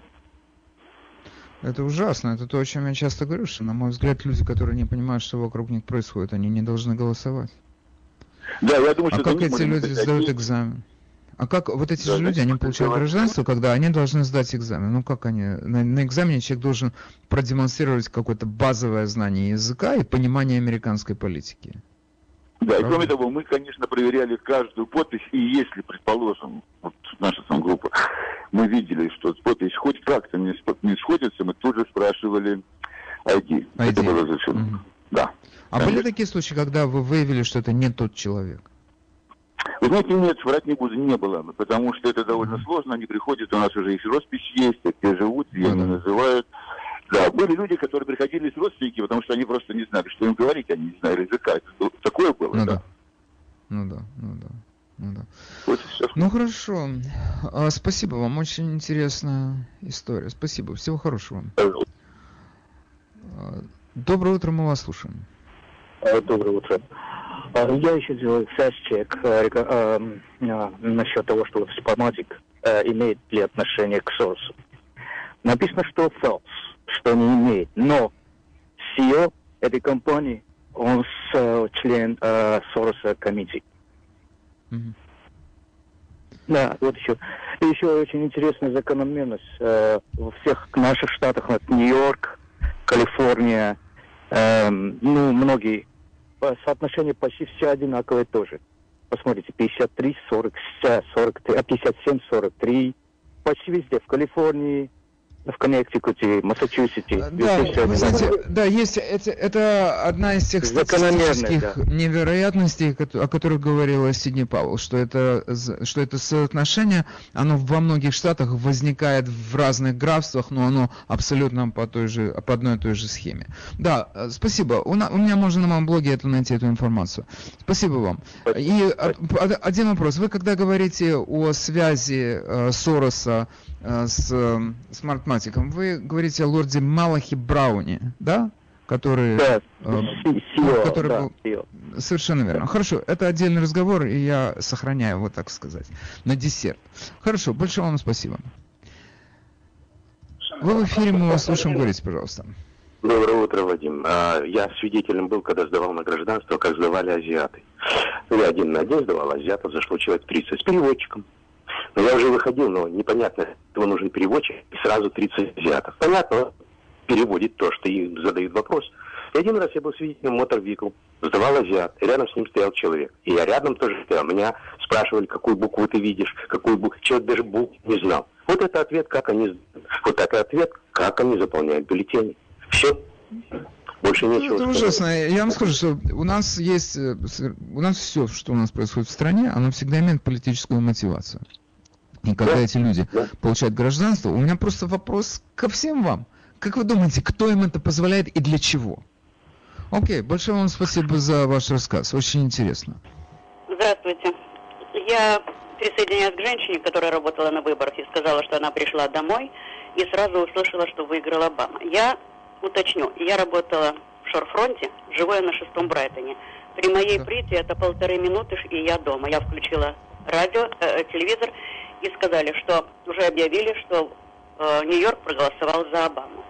Это ужасно. Это то, о чем я часто говорю, что, на мой взгляд, люди, которые не понимают, что вокруг них происходит, они не должны голосовать. Да, я думаю, что как эти люди сдают экзамен? А как вот эти же люди, они получают гражданство, когда они должны сдать экзамен? Ну как они? На экзамене человек должен продемонстрировать какое-то базовое знание языка и понимание американской политики. Да, правда? И кроме того, мы, конечно, проверяли каждую подпись, и если, предположим, вот наша сам-группа, мы видели, что подпись хоть как-то не сходится, мы тут же спрашивали ID. Это было разрешено. Угу. Да. А были такие случаи, когда вы выявили, что это не тот человек? Вы знаете, нет, врать не буду, не было, потому что это довольно сложно, они приходят, у нас уже их роспись есть, где живут, где они называют. Да, были люди, которые приходили с родственниками, потому что они просто не знали, что им говорить, они не знали языка, такое было, Ну да. Вот ну хорошо, спасибо вам, очень интересная история, спасибо, всего хорошего. Доброе утро, мы вас слушаем. Доброе утро. Я еще делаю фэст-чек насчет того, что вот Smartmatic имеет ли отношение к Соросу. Написано, что Фелс, что не имеет, но CEO этой компании, он член Сороса комитета. Mm-hmm. Да, вот еще. И еще очень интересная закономерность. Во всех наших штатах, вот Нью-Йорк, Калифорния, ну, многие... Соотношение почти все одинаковое тоже. Посмотрите, 53, 40, 43, 57, 43. Почти везде. В Калифорнии, в Коннектикуте, Массачусетсе. Да, вы знаете, да, есть, это одна из тех статистических невероятностей, о которых говорила Сидни Пауэлл, что это соотношение, оно во многих штатах возникает в разных графствах, но оно абсолютно по одной и той же схеме. Да, спасибо. У меня можно на моем блоге найти эту информацию. Спасибо вам. И один вопрос. Вы когда говорите о связи Сороса с Smartmatic, вы говорите о лорде Малахе Брауне, да? Который, да, который да, был... CEO. Совершенно верно. Да. Хорошо, это отдельный разговор, и я сохраняю его, так сказать, на десерт. Хорошо, большое вам спасибо. Вы в эфире, мы вас слушаем, говорите, пожалуйста. Доброе утро, Вадим. Я свидетелем был, когда сдавал на гражданство, как сдавали азиаты. Я один на один сдавал, азиатов зашло человек 30 с переводчиком. Но я уже выходил, но непонятно, кто нужен переводчик, и сразу 30 азиатов. Понятно, переводит то, что им задают вопрос. И один раз я был свидетелем мотор-викл, сдавал азиат, и рядом с ним стоял человек. И я рядом тоже стоял. Меня спрашивали, какую букву ты видишь, какую букву. Человек даже букву не знал. Вот это ответ, как они, вот это ответ, как они заполняют бюллетени. Все. Больше ничего. Это ужасно. Я вам скажу, что у нас все, что у нас происходит в стране, оно всегда имеет политическую мотивацию. И когда эти люди получают гражданство, у меня просто вопрос ко всем вам. Как вы думаете, кто им это позволяет и для чего? Окей, большое вам спасибо за ваш рассказ. Очень интересно. Здравствуйте. Я присоединяюсь к женщине, которая работала на выборах и сказала, что она пришла домой и сразу услышала, что выиграл Обама. Я уточню. Я работала в Шорфронте, живу я на 6-м Брайтоне. При моей прийти это 1,5 минуты, и я дома. Я включила радио, телевизор, и сказали, что уже объявили, что Нью-Йорк проголосовал за Обаму.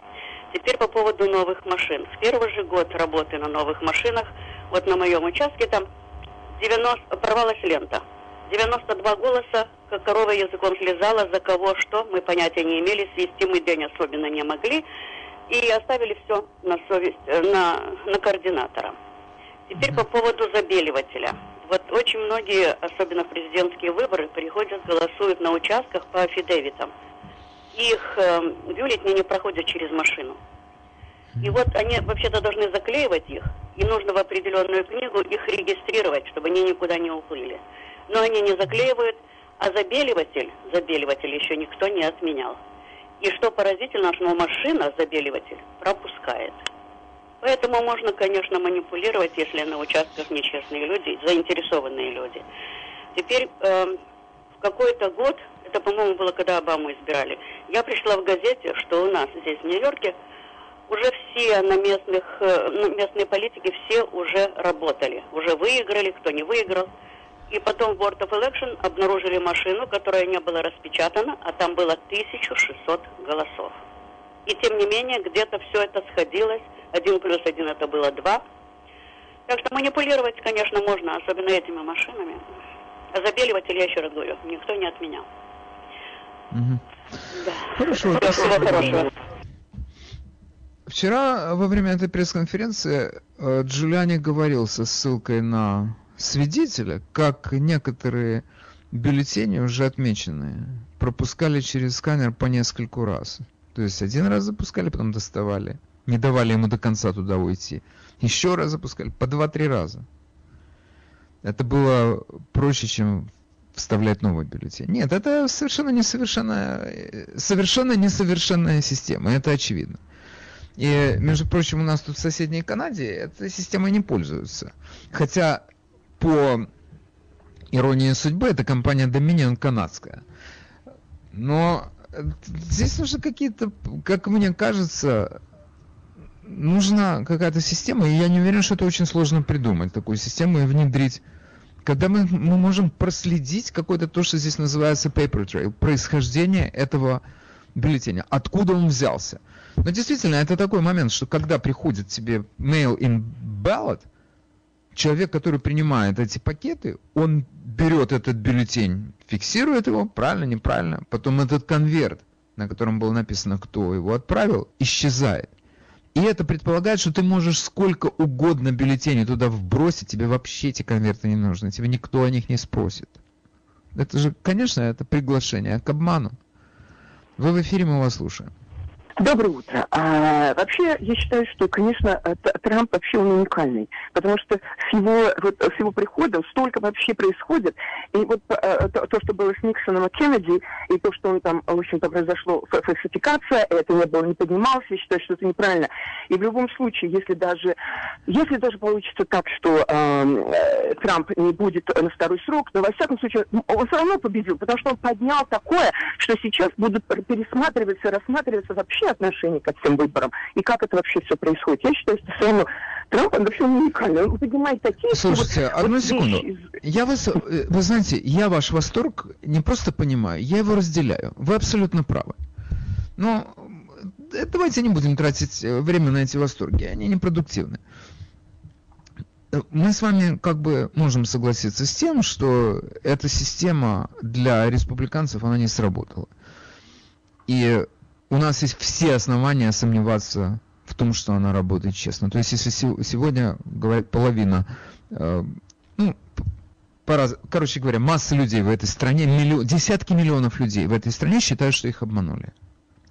Теперь по поводу новых машин. В первый же год работы на новых машинах, вот на моем участке там порвалась лента. 92 голоса, как корова языком слезала, за кого что, мы понятия не имели, свести мы день особенно не могли, и оставили все на совесть, на координатора. Теперь по поводу забеливателя. Вот очень многие, особенно в президентские выборы, приходят, голосуют на участках по афидевитам. Их бюллетени не проходят через машину. И вот они вообще-то должны заклеивать их, и нужно в определенную книгу их регистрировать, чтобы они никуда не уплыли. Но они не заклеивают, а забеливатель еще никто не отменял. И что поразительно, что машина, забеливатель, пропускает. Поэтому можно, конечно, манипулировать, если на участках нечестные люди, заинтересованные люди. Теперь в какой-то год, это, по-моему, было, когда Обаму избирали, я пришла в газете, что у нас здесь, в Нью-Йорке, уже все местные политики все уже работали, уже выиграли, кто не выиграл. И потом в Board of Election обнаружили машину, которая не была распечатана, а там было 1600 голосов. И тем не менее, где-то все это сходилось. 1+1 это было 2. Так что манипулировать, конечно, можно, особенно этими машинами. Забеливатель, я еще раз говорю, никто не отменял. Угу. Да. Хорошо. Хорошо. Вчера во время этой пресс-конференции Джулиани говорил со ссылкой на свидетеля, как некоторые бюллетени, уже отмеченные, пропускали через сканер по нескольку раз. То есть один раз запускали, потом доставали, не давали ему до конца туда уйти. Еще раз запускали, по 2-3 раза. Это было проще, чем вставлять новый бюллетень. Нет, это совершенно несовершенная система, это очевидно. И, между прочим, у нас тут в соседней Канаде этой системой не пользуются. Хотя, по иронии судьбы, это компания Dominion канадская. Но здесь нужно какие-то, как мне кажется, нужна какая-то система, и я не уверен, что это очень сложно придумать, такую систему и внедрить. Когда мы можем проследить какое-то то, что здесь называется paper trail, происхождение этого бюллетеня, откуда он взялся. Но действительно, это такой момент, что когда приходит тебе mail-in ballot, человек, который принимает эти пакеты, он берет этот бюллетень, фиксирует его, правильно, неправильно, потом этот конверт, на котором было написано, кто его отправил, исчезает. И это предполагает, что ты можешь сколько угодно бюллетеней туда вбросить, тебе вообще эти конверты не нужны, тебе никто о них не спросит. Это же, конечно, это приглашение к обману. Вы в эфире, мы вас слушаем. Доброе утро. Вообще, я считаю, что, конечно, Трамп вообще он уникальный, потому что с его приходом столько вообще происходит, и вот то, что было с Никсоном и Кеннеди, и то, что он там, в общем-то, произошло фальсификация, это не было, не поднимался, я считаю, что это неправильно. И в любом случае, если даже получится так, что Трамп не будет на второй срок, но, во всяком случае, он все равно победил, потому что он поднял такое, что сейчас будут пересматриваться, рассматриваться вообще отношение ко всем выборам и как это вообще все происходит. Я считаю, что все равно Трамп, он вообще уникальный. Он поднимает такие... Слушайте, одну секунду. Я вас... Вы знаете, я ваш восторг не просто понимаю, я его разделяю. Вы абсолютно правы. Но давайте не будем тратить время на эти восторги. Они непродуктивны. Мы с вами как бы можем согласиться с тем, что эта система для республиканцев, она не сработала. И у нас есть все основания сомневаться в том, что она работает честно. То есть, если сегодня, говорит, половина, короче говоря, масса людей в этой стране, десятки миллионов людей в этой стране считают, что их обманули.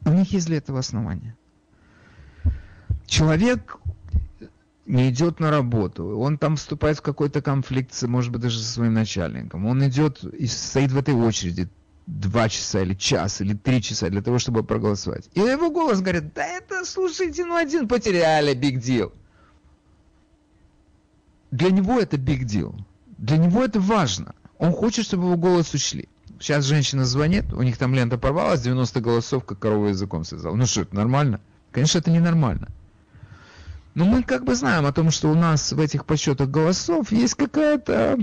У них есть для этого основания. Человек не идет на работу, он там вступает в какой-то конфликт, может быть, даже со своим начальником. Он идет и стоит в этой очереди 2 часа или час, или 3 часа для того, чтобы проголосовать. И его голос говорит: да это, слушайте, один потеряли, big deal. Для него это big deal. Для него это важно. Он хочет, чтобы его голос учли. Сейчас женщина звонит, у них там лента порвалась, 90 голосов, как корова языком связала. Ну что, это нормально? Конечно, это не нормально. Но мы как бы знаем о том, что у нас в этих подсчетах голосов есть какая-то...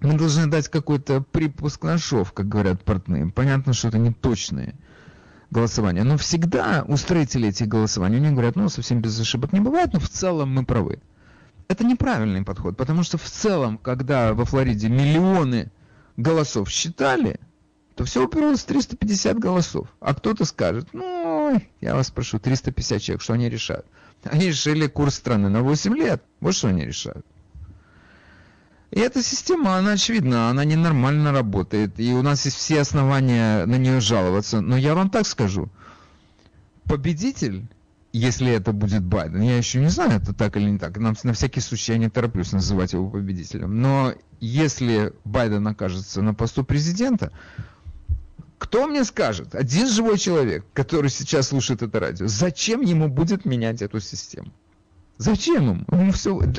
Мы должны дать какой-то припуск на шов, как говорят портные. Понятно, что это не точные голосования. Но всегда устроители этих голосований, они говорят, совсем без ошибок не бывает, но в целом мы правы. Это неправильный подход, потому что в целом, когда во Флориде миллионы голосов считали, то все уперлось в 350 голосов. А кто-то скажет, я вас прошу, 350 человек, что они решают? Они решили курс страны на 8 лет, вот что они решают. И эта система, она очевидна, она ненормально работает, и у нас есть все основания на нее жаловаться. Но я вам так скажу, победитель, если это будет Байден, я еще не знаю, это так или не так, на всякий случай я не тороплюсь называть его победителем, но если Байден окажется на посту президента, кто мне скажет, один живой человек, который сейчас слушает это радио, зачем ему будет менять эту систему? Зачем ему?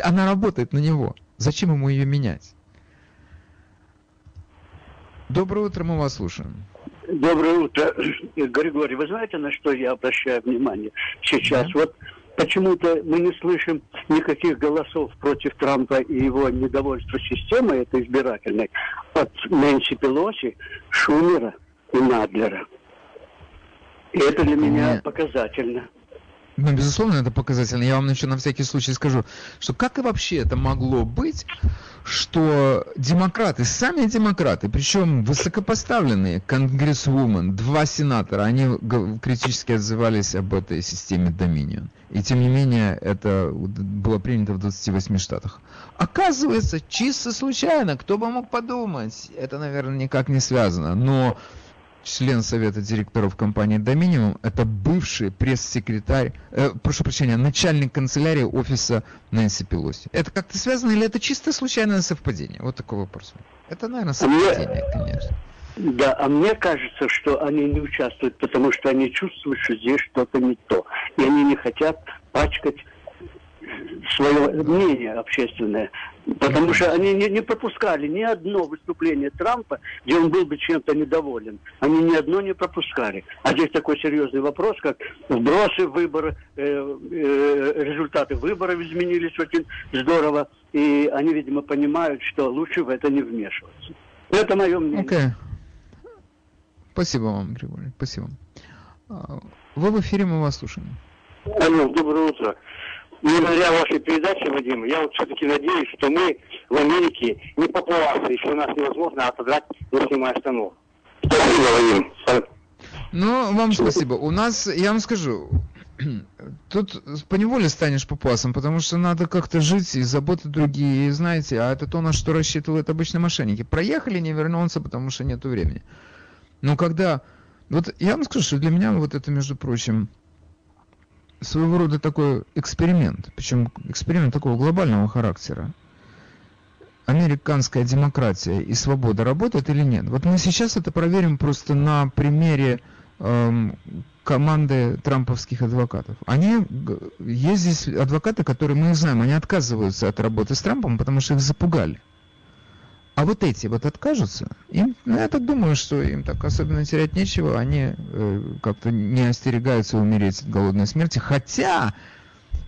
Она работает на него. Зачем ему ее менять? Доброе утро, мы вас слушаем. Доброе утро, Григорий. Вы знаете, на что я обращаю внимание сейчас? Да. Вот почему-то мы не слышим никаких голосов против Трампа и его недовольства системой этой избирательной от Нэнси Пелоси, Шумера и Надлера. И это для меня показательно. Ну, безусловно, это показательно. Я вам еще на всякий случай скажу, что как и вообще это могло быть, что демократы, сами демократы, причем высокопоставленные, конгрессвумен, 2 сенатора, они критически отзывались об этой системе Dominion. И тем не менее, это было принято в 28 штатах. Оказывается, чисто случайно, кто бы мог подумать, это, наверное, никак не связано, но... Член совета директоров компании Dominion, это бывший пресс-секретарь, прошу прощения, начальник канцелярии офиса Нэнси Пелоси. Это как-то связано или это чисто случайное совпадение? Вот такой вопрос. Это, наверное, совпадение, конечно. Да, а мне кажется, что они не участвуют, потому что они чувствуют, что здесь что-то не то. И они не хотят пачкать свое мнение общественное. Потому что они не пропускали ни одно выступление Трампа, где он был бы чем-то недоволен. Они ни одно не пропускали. А здесь такой серьезный вопрос, как вбросы выборы, результаты выборов изменились очень здорово. И они, видимо, понимают, что лучше в это не вмешиваться. Это мое мнение. Okay. Спасибо вам, Григорий. Спасибо. Вы в эфире, мы вас слушаем. Алло, доброе утро. Благодаря вашей передаче, Вадим, я вот все-таки надеюсь, что мы в Америке не популации, что у нас невозможно отодрать носимую остановку. Спасибо, Вадим. Ну, вам спасибо. У нас, я вам скажу, тут поневоле станешь популасом, потому что надо как-то жить и заботы другие, и знаете, а это то, на что рассчитывают обычные мошенники. Проехали, не вернулся, потому что нету времени. Но когда... Вот я вам скажу, что для меня вот это, между прочим, своего рода такой эксперимент, причем эксперимент такого глобального характера. Американская демократия и свобода работают или нет? Вот мы сейчас это проверим просто на примере команды трамповских адвокатов. Они, есть здесь адвокаты, которые мы знаем, они отказываются от работы с Трампом, потому что их запугали. А вот эти вот откажутся, им, ну, я так думаю, что им так особенно терять нечего, они как-то не остерегаются умереть от голодной смерти, хотя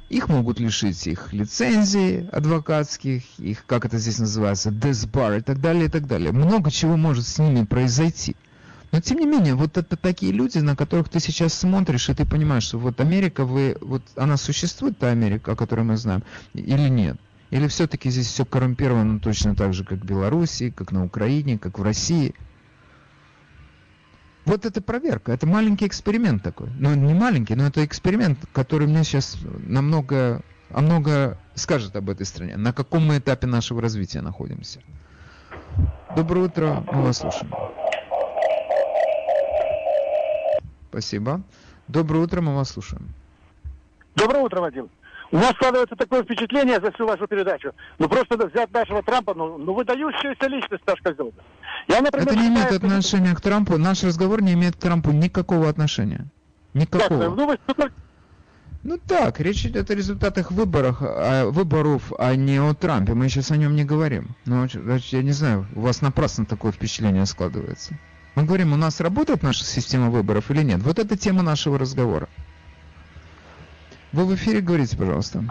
их могут лишить их лицензий адвокатских, их, как это здесь называется, death bar и так далее, и так далее. Много чего может с ними произойти. Но тем не менее, вот это такие люди, на которых ты сейчас смотришь, и ты понимаешь, что вот Америка, вот она существует, та Америка, о которой мы знаем, или нет? Или все-таки здесь все коррумпировано точно так же, как в Беларуси, как на Украине, как в России? Вот это проверка, это маленький эксперимент такой. Ну, не маленький, но это эксперимент, который мне сейчас намного скажет об этой стране, на каком мы этапе нашего развития находимся. Доброе утро, мы вас слушаем. Спасибо. Доброе утро, мы вас слушаем. Доброе утро, Вадим. У вас складывается такое впечатление за всю вашу передачу. Ну, просто взять нашего Трампа, ну выдающаяся личность, наш козел. Я, например, это не имеет отношения к Трампу. Наш разговор не имеет к Трампу никакого отношения. Никакого. Так, ну так, речь идет о результатах выборов, а не о Трампе. Мы сейчас о нем не говорим. Ну, я не знаю, у вас напрасно такое впечатление складывается. Мы говорим, у нас работает наша система выборов или нет. Вот это тема нашего разговора. Вы в эфире, говорите, пожалуйста.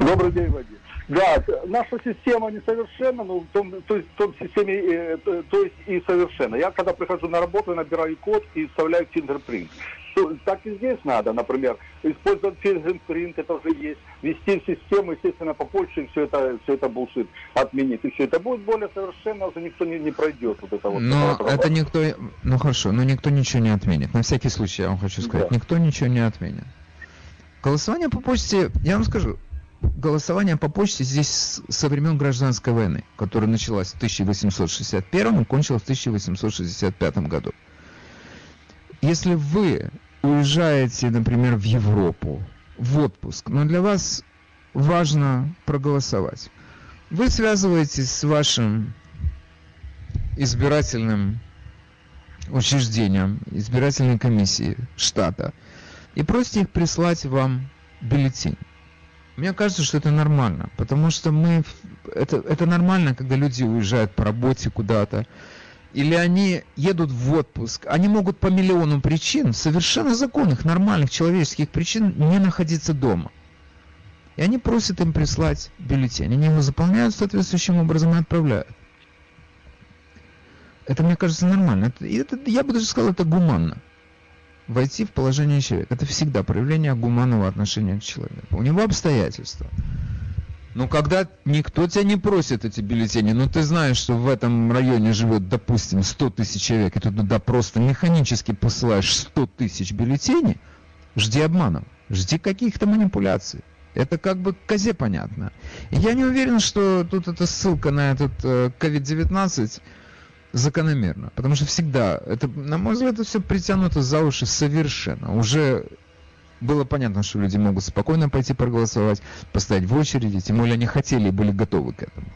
Добрый день, Вадим. Да, наша система несовершенна, но в том системе, то есть и совершенна. Я когда прихожу на работу, набираю код и вставляю фингерпринт. Так и здесь надо, например, использовать фингерпринт, это уже есть, ввести в систему, естественно, по почте, все это bullshit отменить. И все это будет более совершенно, уже никто не пройдет. Вот это вот. Но это никто, ну хорошо, но никто ничего не отменит. На всякий случай я вам хочу сказать, да. Никто ничего не отменит. Голосование по почте, я вам скажу, голосование по почте здесь со времен гражданской войны, которая началась в 1861 и кончилась в 1865 году. Если вы уезжаете, например, в Европу, в отпуск, но для вас важно проголосовать, вы связываетесь с вашим избирательным учреждением, избирательной комиссией штата, и просите их прислать вам бюллетень. Мне кажется, что это нормально, потому что это нормально, когда люди уезжают по работе куда-то, или они едут в отпуск. Они могут по миллиону причин, совершенно законных, нормальных, человеческих причин, не находиться дома. И они просят им прислать бюллетень. Они его заполняют соответствующим образом и отправляют. Это, мне кажется, нормально. И это, я бы даже сказал, это гуманно. войти в положение человека. Это всегда проявление гуманного отношения к человеку. У него обстоятельства. Но когда никто тебя не просит эти бюллетени, но ты знаешь, что в этом районе живет, допустим, 100 тысяч человек, и ты туда просто механически посылаешь 100 тысяч бюллетеней, жди обманов, жди каких-то манипуляций. Это как бы козе понятно. И я не уверен, что тут эта ссылка на этот COVID-19 закономерна. Потому что всегда, это, на мой взгляд, это все притянуто за уши совершенно. Уже... Было понятно, что люди могут спокойно пойти проголосовать, постоять в очереди, тем более они хотели и были готовы к этому.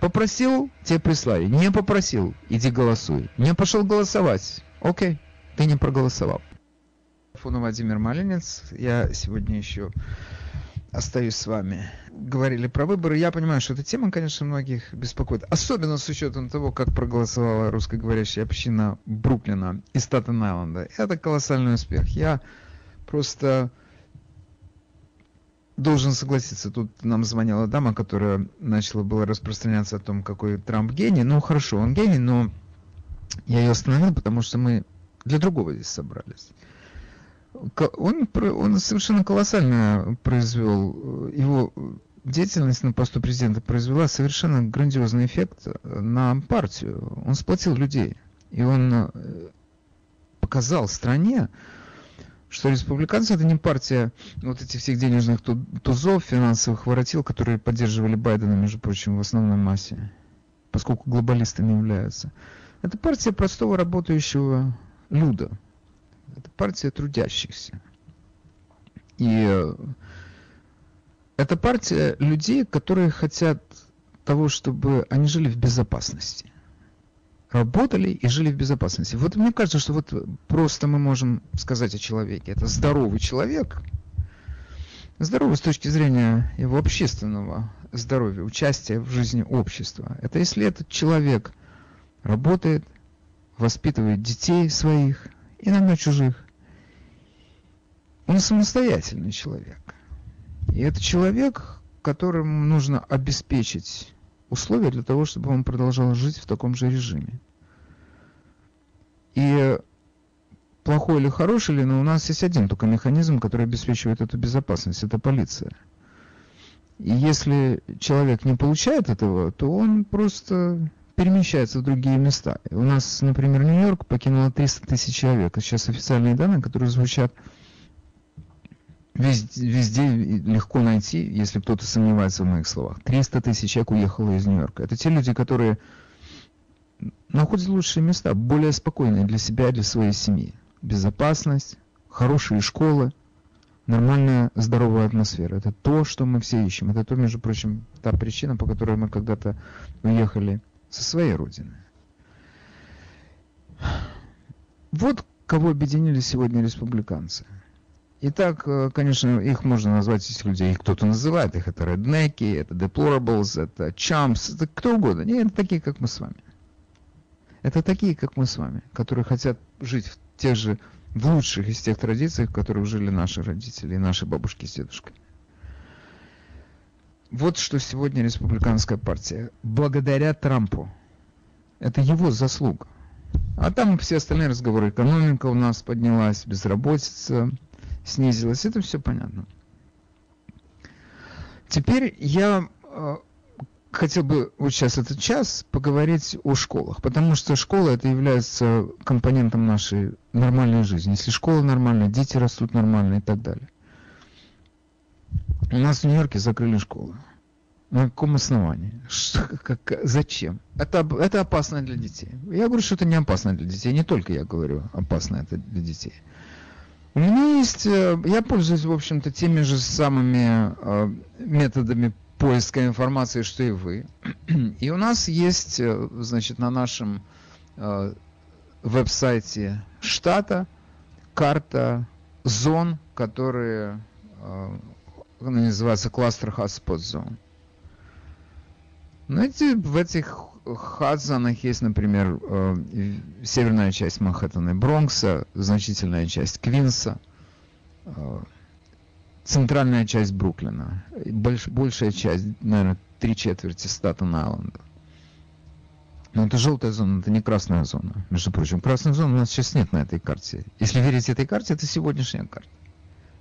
Попросил, тебе прислали. Не попросил, иди голосуй. Не пошел голосовать, окей, ты не проголосовал. Вадим Ярмолинец, я сегодня еще остаюсь с вами. Говорили про выборы. Я понимаю, что эта тема, конечно, многих беспокоит. Особенно с учетом того, как проголосовала русскоговорящая община Бруклина и Статен-Айленда. Это колоссальный успех. Я... Просто должен согласиться, тут нам звонила дама, которая начала было распространяться о том, какой Трамп гений. Ну хорошо, он гений, но я ее остановил, потому что мы для другого здесь собрались. Он совершенно колоссально произвел, его деятельность на посту президента произвела совершенно грандиозный эффект на партию. Он сплотил людей, и он показал стране, что республиканцы это не партия вот этих всех денежных тузов, финансовых воротил, которые поддерживали Байдена, между прочим, в основной массе, поскольку глобалистами являются. Это партия простого работающего люда. Это партия трудящихся. И это партия людей, которые хотят того, чтобы они жили в безопасности. Работали и жили в безопасности. Вот мне кажется, что вот просто мы можем сказать о человеке. Это здоровый человек, здоровый с точки зрения его общественного здоровья, участия в жизни общества. Это если этот человек работает, воспитывает детей своих, иногда чужих. Он самостоятельный человек. И это человек, которому нужно обеспечить условия для того, чтобы он продолжал жить в таком же режиме. И плохой или хороший, но у нас есть один только механизм, который обеспечивает эту безопасность, это полиция. И если человек не получает этого, то он просто перемещается в другие места. У нас, например, Нью-Йорк покинуло 300 тысяч человек. Сейчас официальные данные, которые звучат, везде легко найти, если кто-то сомневается в моих словах. 300 тысяч человек уехало из Нью-Йорка. Это те люди, которые находят лучшие места, более спокойные для себя и для своей семьи. Безопасность, хорошие школы, нормальная здоровая атмосфера. Это то, что мы все ищем. Это то, между прочим, та причина, по которой мы когда-то уехали со своей родины. Вот кого объединили сегодня республиканцы. И так, конечно, их можно назвать этих людей, их кто-то называет, их это реднеки, это deplorables, это chumps, это кто угодно. Нет, это такие, как мы с вами. Это такие, как мы с вами, которые хотят жить в тех же, в лучших из тех традициях, в которых жили наши родители, наши бабушки с дедушкой. Вот что сегодня республиканская партия. Благодаря Трампу. Это его заслуга. А там все остальные разговоры. Экономика у нас поднялась, безработица снизилась, это все понятно. Теперь я хотел бы вот сейчас этот час поговорить о школах, потому что школа это является компонентом нашей нормальной жизни. Если школа нормальная, дети растут нормально и так далее. У нас в Нью-Йорке закрыли школу. На каком основании? Зачем? Это опасно для детей. Я говорю, что это не опасно для детей. Не только я говорю, опасно это для детей. У меня есть, я пользуюсь, в общем-то, теми же самыми методами поиска информации, что и вы. И у нас есть, значит, на нашем веб-сайте штата карта зон, которые называются кластер hotspot зон. Знаете, в этих хат-зонах есть, например, северная часть Манхэттена и Бронкса, значительная часть Квинса, центральная часть Бруклина, большая часть, наверное, 3/4 Статен-Айленда. Но это желтая зона, это не красная зона. Между прочим, красной зоны у нас сейчас нет на этой карте. Если верить этой карте, это сегодняшняя карта.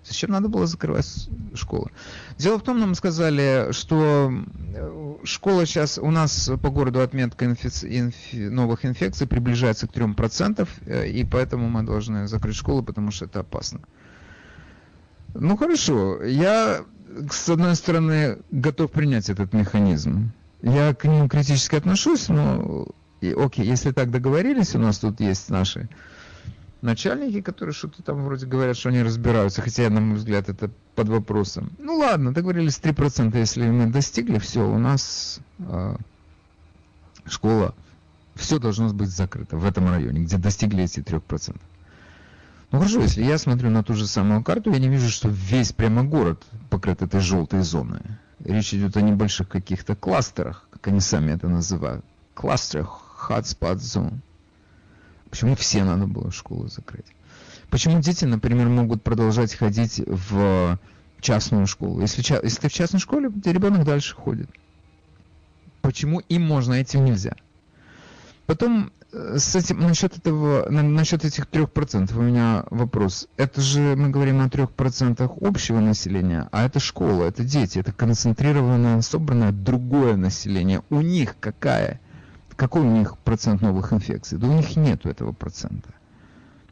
Зачем надо было закрывать школы? Дело в том, нам сказали, что школа сейчас у нас по городу отметка новых инфекций приближается к 3%, и поэтому мы должны закрыть школу, потому что это опасно. Ну хорошо, я, с одной стороны, готов принять этот механизм. Я к ним критически отношусь, но и, окей, если так договорились, у нас тут есть наши начальники, которые что-то там вроде говорят, что они разбираются, хотя, на мой взгляд, это под вопросом. Ну ладно, договорились 3%, если мы достигли, все, у нас школа, все должно быть закрыто в этом районе, где достигли эти 3%. Ну хорошо, если я смотрю на ту же самую карту, я не вижу, что весь прямо город покрыт этой желтой зоной. Речь идет о небольших каких-то кластерах, как они сами это называют. Кластер, hotspot zone. Почему все надо было школу закрыть? Почему дети, например, могут продолжать ходить в частную школу? Если ты в частной школе, ребенок дальше ходит. Почему им можно, а этим нельзя? Потом, насчет этих 3% у меня вопрос. Это же мы говорим о 3% общего населения, а это школа, это дети, это концентрированное, собранное другое население. У них какой у них процент новых инфекций? Да у них нету этого процента.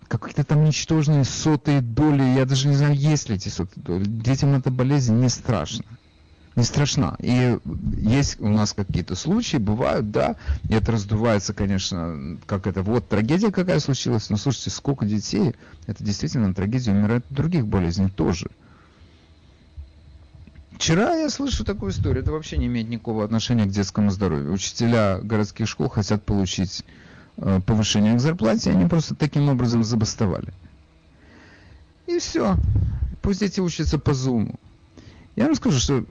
Какие-то там ничтожные сотые доли, я даже не знаю, есть ли эти сотые доли. Детям эта болезнь не страшна. Не страшна. И есть у нас какие-то случаи, бывают, да, и это раздувается, конечно, как это, вот трагедия какая случилась, но слушайте, сколько детей, это действительно трагедия, умирает от других болезней тоже. Вчера я слышу такую историю, это вообще не имеет никакого отношения к детскому здоровью. Учителя городских школ хотят получить повышение к зарплате, и они просто таким образом забастовали. И все. Пусть дети учатся по Zoom. Я вам скажу, что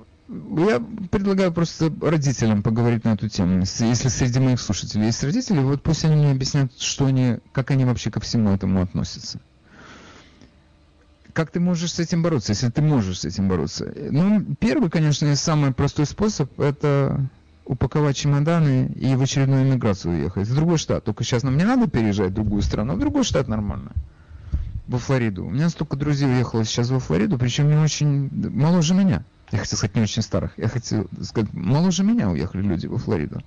я предлагаю просто родителям поговорить на эту тему. Если среди моих слушателей есть родители, вот пусть они мне объяснят, как они вообще ко всему этому относятся. Как ты можешь с этим бороться, если ты можешь с этим бороться? Ну, первый, конечно, и самый простой способ – это упаковать чемоданы и в очередную эмиграцию уехать. В другой штат. Только сейчас нам не надо переезжать в другую страну, а в другой штат нормально. Во Флориду. У меня столько друзей уехало сейчас во Флориду, причем не очень моложе меня. Я хотел сказать, не очень старых. Я хотел сказать, моложе меня уехали люди во Флориду.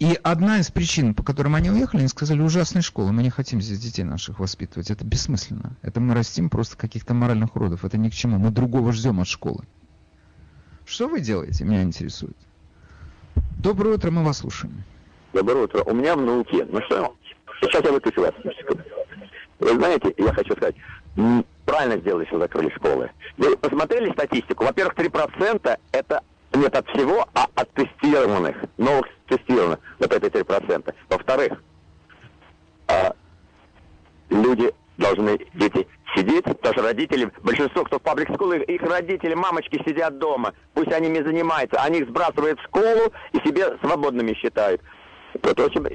И одна из причин, по которым они уехали, они сказали, ужасные школы, мы не хотим здесь детей наших воспитывать, это бессмысленно. Это мы растим просто каких-то моральных уродов, это ни к чему, мы другого ждем от школы. Что вы делаете, меня интересует. Доброе утро, мы вас слушаем. Доброе утро, у меня внуки. Ну что, сейчас я выключу вас. Вы знаете, я хочу сказать, правильно сделали, что закрыли школы. Вы посмотрели статистику, во-первых, 3% это... Нет от всего, а от тестированных, новых тестированных, вот это 3%. Во-вторых, люди должны, дети, сидеть, потому что родители, большинство, кто в паблик-школах, их родители, мамочки сидят дома, пусть они ими занимаются, они их сбрасывают в школу и себе свободными считают. Вот, в общем,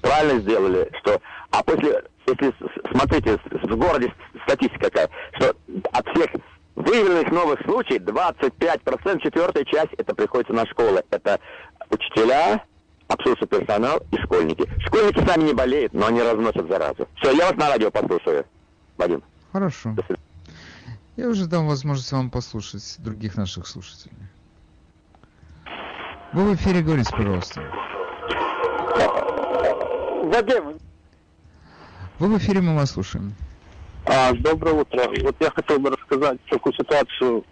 правильно сделали, что... А после, если смотрите, в городе статистика какая, что от всех... Выявленных новых случаев 25%, четвертая часть, это приходится на школы. Это учителя, обслуживающий персонал и школьники. Школьники сами не болеют, но они разносят заразу. Все, я вас на радио послушаю, Вадим. Хорошо. Я уже дам возможность вам послушать других наших слушателей. Вы в эфире, говорите, пожалуйста. Вадим. Вы в эфире, мы вас слушаем. Доброе утро. Вот я хотел бы рассказать такую ситуацию.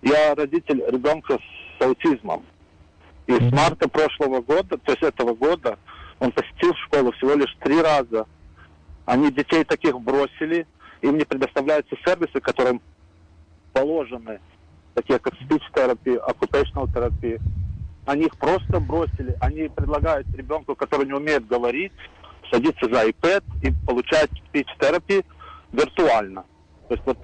Я родитель ребенка с аутизмом. И с марта прошлого года, то есть этого года, он посетил школу всего лишь 3 раза. Они детей таких бросили, им не предоставляются сервисы, которым положены, такие как спич-терапия, оккупейшнл-терапия. Они их просто бросили. Они предлагают ребенку, который не умеет говорить, садиться за iPad и получать спич-терапию виртуально. То есть вот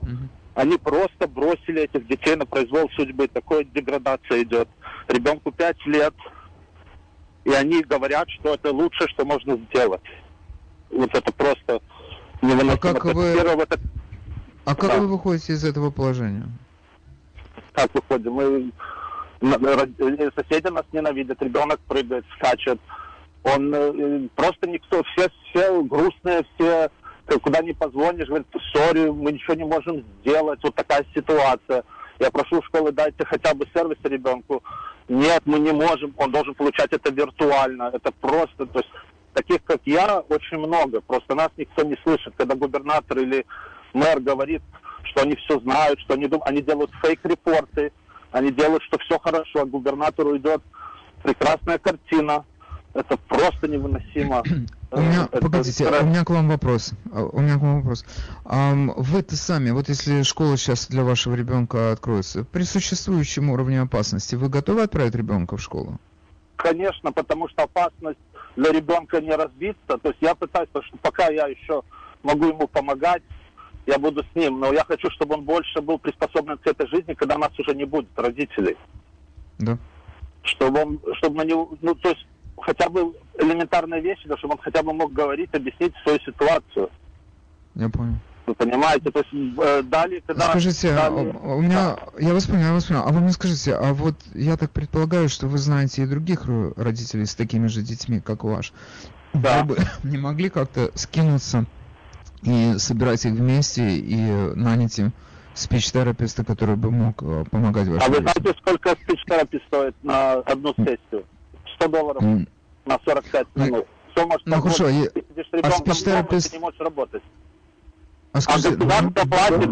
они просто бросили этих детей на произвол судьбы. Такая деградация идет. Ребенку 5 лет, и они говорят, что это лучшее, что можно сделать. Вот это просто невыносимо. А как вы выходите из этого положения? Как выходим? Мы соседи нас ненавидят, ребенок прыгает, скачет. Он просто никто, все грустные, все, куда ни позвонишь, говорит, сори, мы ничего не можем сделать, вот такая ситуация. Я прошу школы, дайте хотя бы сервис ребенку. Нет, мы не можем, он должен получать это виртуально. Это просто, то есть таких, как я, очень много. Просто нас никто не слышит, когда губернатор или мэр говорит, что они все знают, что они думают, они делают фейк-репорты, они делают, что все хорошо, а губернатору идет прекрасная картина. Это просто невыносимо. У меня к вам вопрос. Вы-то сами, вот если школа сейчас для вашего ребенка откроется, при существующем уровне опасности вы готовы отправить ребенка в школу? Конечно, потому что опасность для ребенка не разбиться. То есть я пытаюсь, потому что пока я еще могу ему помогать, я буду с ним. Но я хочу, чтобы он больше был приспособлен к этой жизни, когда нас уже не будет, родителей. Да. Чтобы на него, ну, то есть хотя бы элементарные вещи, да, чтобы он хотя бы мог говорить, объяснить свою ситуацию. Я понял. Вы понимаете, то есть далее... Скажите, у меня... Я вас понял, А вы мне скажите, а вот я так предполагаю, что вы знаете и других родителей с такими же детьми, как ваш. Да. Вы бы не могли как-то скинуться и собирать их вместе и нанять им спич-тераписта, который бы мог помогать вашим детям? А вы знаете, сколько спич-терапист стоит на одну сессию? $100 на 45 минут. Все может работать. Хорошо, ты сидишь с ребенком дома, ты не можешь работать.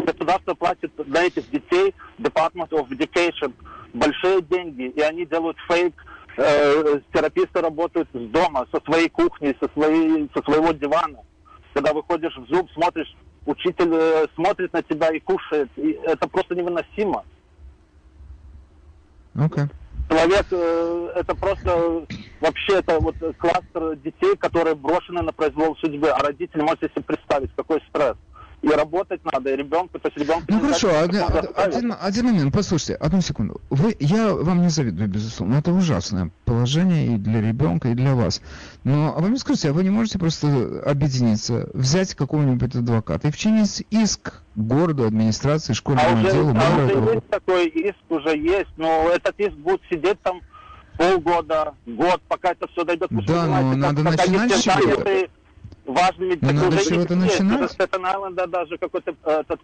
Государство платит для этих детей, Department of Education, большие деньги, и они делают фейк. Тераписты работают с дома, со своей кухни, со своего дивана. Когда выходишь в зуб, смотришь, учитель смотрит на тебя и кушает. И это просто невыносимо. Окей. Человек, это просто вообще это вот кластер детей, которые брошены на произвол судьбы. А родители, можете себе представить, какой стресс. И работать надо, и ребенку, то есть ребенку... Ну хорошо, один момент, послушайте, одну секунду. Я вам не завидую, безусловно, это ужасное положение и для ребенка, и для вас. Но а вы мне скажите, а вы не можете просто объединиться, взять какого-нибудь адвоката и вчинить иск городу, администрации, школьному отделу? Уже есть такой иск, уже есть, но этот иск будет сидеть там полгода, год, пока это все дойдет. Да, но надо начинать с чего-то. Важными, так надо уже есть. Начинать? Стэтен Айленда даже какой-то этот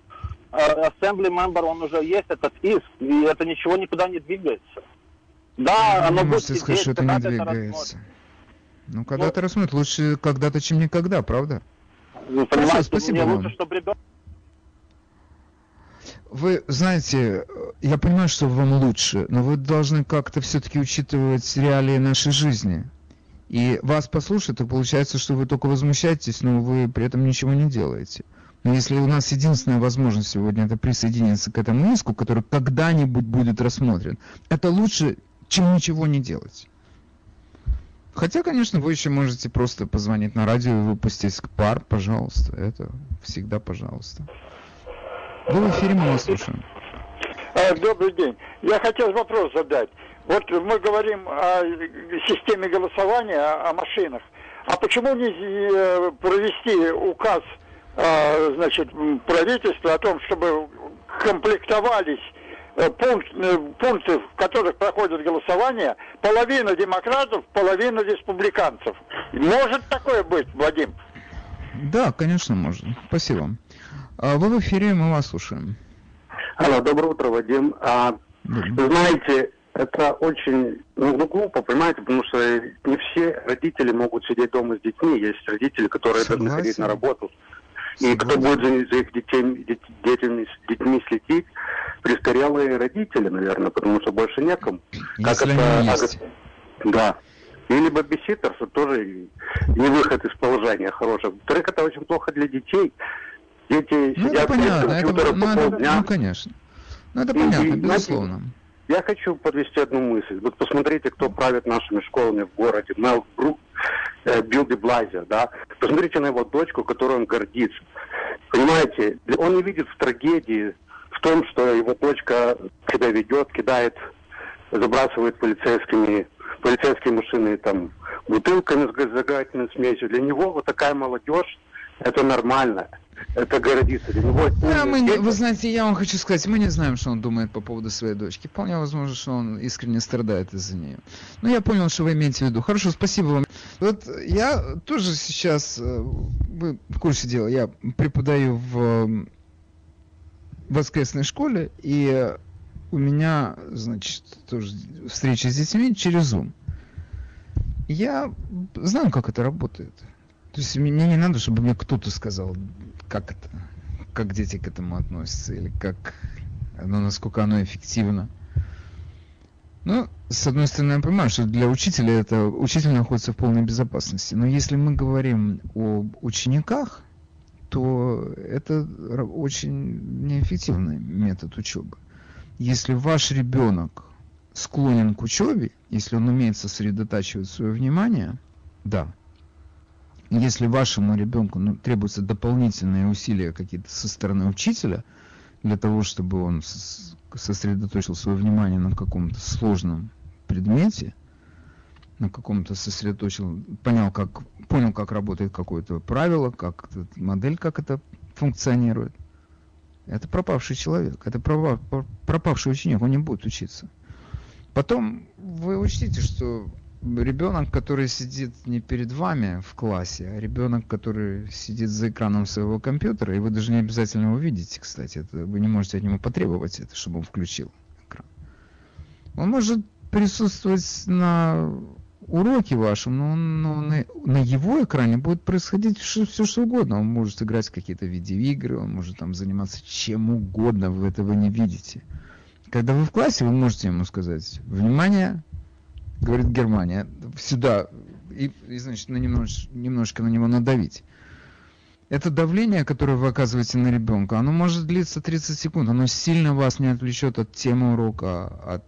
ассембли мембер, он уже есть, этот иск, и это ничего никуда не двигается. Да, ну, оно будет сидеть, сказать, что это не двигается. Ну, когда-то вот. Рассмотрят, лучше когда-то, чем никогда, правда? Ну, понимаете, спасибо мне вам. Лучше, чтобы ребенок... Вы знаете, я понимаю, что вам лучше, но вы должны как-то все-таки учитывать реалии нашей жизни. И вас послушают, и получается, что вы только возмущаетесь, но вы при этом ничего не делаете. Но если у нас единственная возможность сегодня это присоединиться к этому иску, который когда-нибудь будет рассмотрен, это лучше, чем ничего не делать. Хотя, конечно, вы еще можете просто позвонить на радио и выпустить пар, пожалуйста. Это всегда пожалуйста. Вы в эфире, мы вас слушаем. Добрый день. Я хотел вопрос задать. Вот мы говорим о системе голосования, о машинах. А почему не провести указ, значит, правительства о том, чтобы комплектовались пункты, в которых проходит голосование, половина демократов, половина республиканцев? Может такое быть, Вадим? Да, конечно, может. Спасибо. Вы в эфире, мы вас слушаем. Алло, доброе утро, Вадим. Знаете... Это очень глупо, понимаете, потому что не все родители могут сидеть дома с детьми. Есть родители, которые должны ходить на работу. И кто будет за их детьми следить? Престарелые родители, наверное, потому что больше некому. Как это, да. И либо бесситер, что тоже не выход из положения хорошего. Во-вторых, это очень плохо для детей. Дети сидят перед компьютером по полдня. Ну, конечно. Ну, это понятно, безусловно. Я хочу подвести одну мысль. Вот посмотрите, кто правит нашими школами в городе. Мелкбрук, Билди Блазер, да. Посмотрите на его дочку, которой он гордится. Понимаете, он не видит в трагедии, в том, что его дочка себя ведет, кидает, забрасывает полицейские машины там бутылками с зажигательной смесью. Для него вот такая молодежь, это нормально. это гордится. Вы знаете, я вам хочу сказать, мы не знаем, что он думает по поводу своей дочки. Вполне возможно, что он искренне страдает из-за нее. Но я понял, что вы имеете в виду. Хорошо, спасибо вам. Вот я тоже сейчас, вы в курсе дела, я преподаю в воскресной школе, и у меня, значит, тоже встреча с детьми через Zoom. Я знаю, как это работает. То есть мне не надо, чтобы мне кто-то сказал, как это, как дети к этому относятся, или как, ну, насколько оно эффективно. Ну, с одной стороны, я понимаю, что для учителя это учитель находится в полной безопасности. Но если мы говорим о учениках, то это очень неэффективный метод учебы. Если ваш ребенок склонен к учебе, если он умеет сосредотачивать свое внимание, да. Если вашему ребенку требуются дополнительные усилия какие-то со стороны учителя, для того, чтобы он сосредоточил свое внимание на каком-то сложном предмете, на каком-то сосредоточил, понял, как работает какое-то правило, как модель, как это функционирует, это пропавший человек, это пропавший ученик, он не будет учиться. Потом вы учтите, что ребенок, который сидит не перед вами в классе, а ребенок, который сидит за экраном своего компьютера, и вы даже не обязательно его видите, кстати, это, вы не можете от него потребовать это, чтобы он включил экран. Он может присутствовать на уроке вашем, но на его экране будет происходить все, что угодно. Он может играть в какие-то видеоигры, он может там заниматься чем угодно, вы этого не видите. Когда вы в классе, вы можете ему сказать: «Внимание, говорит Германия, сюда», и значит, немножечко на него надавить. Это давление, которое вы оказываете на ребенка, оно может длиться 30 секунд, оно сильно вас не отвлечет от темы урока, от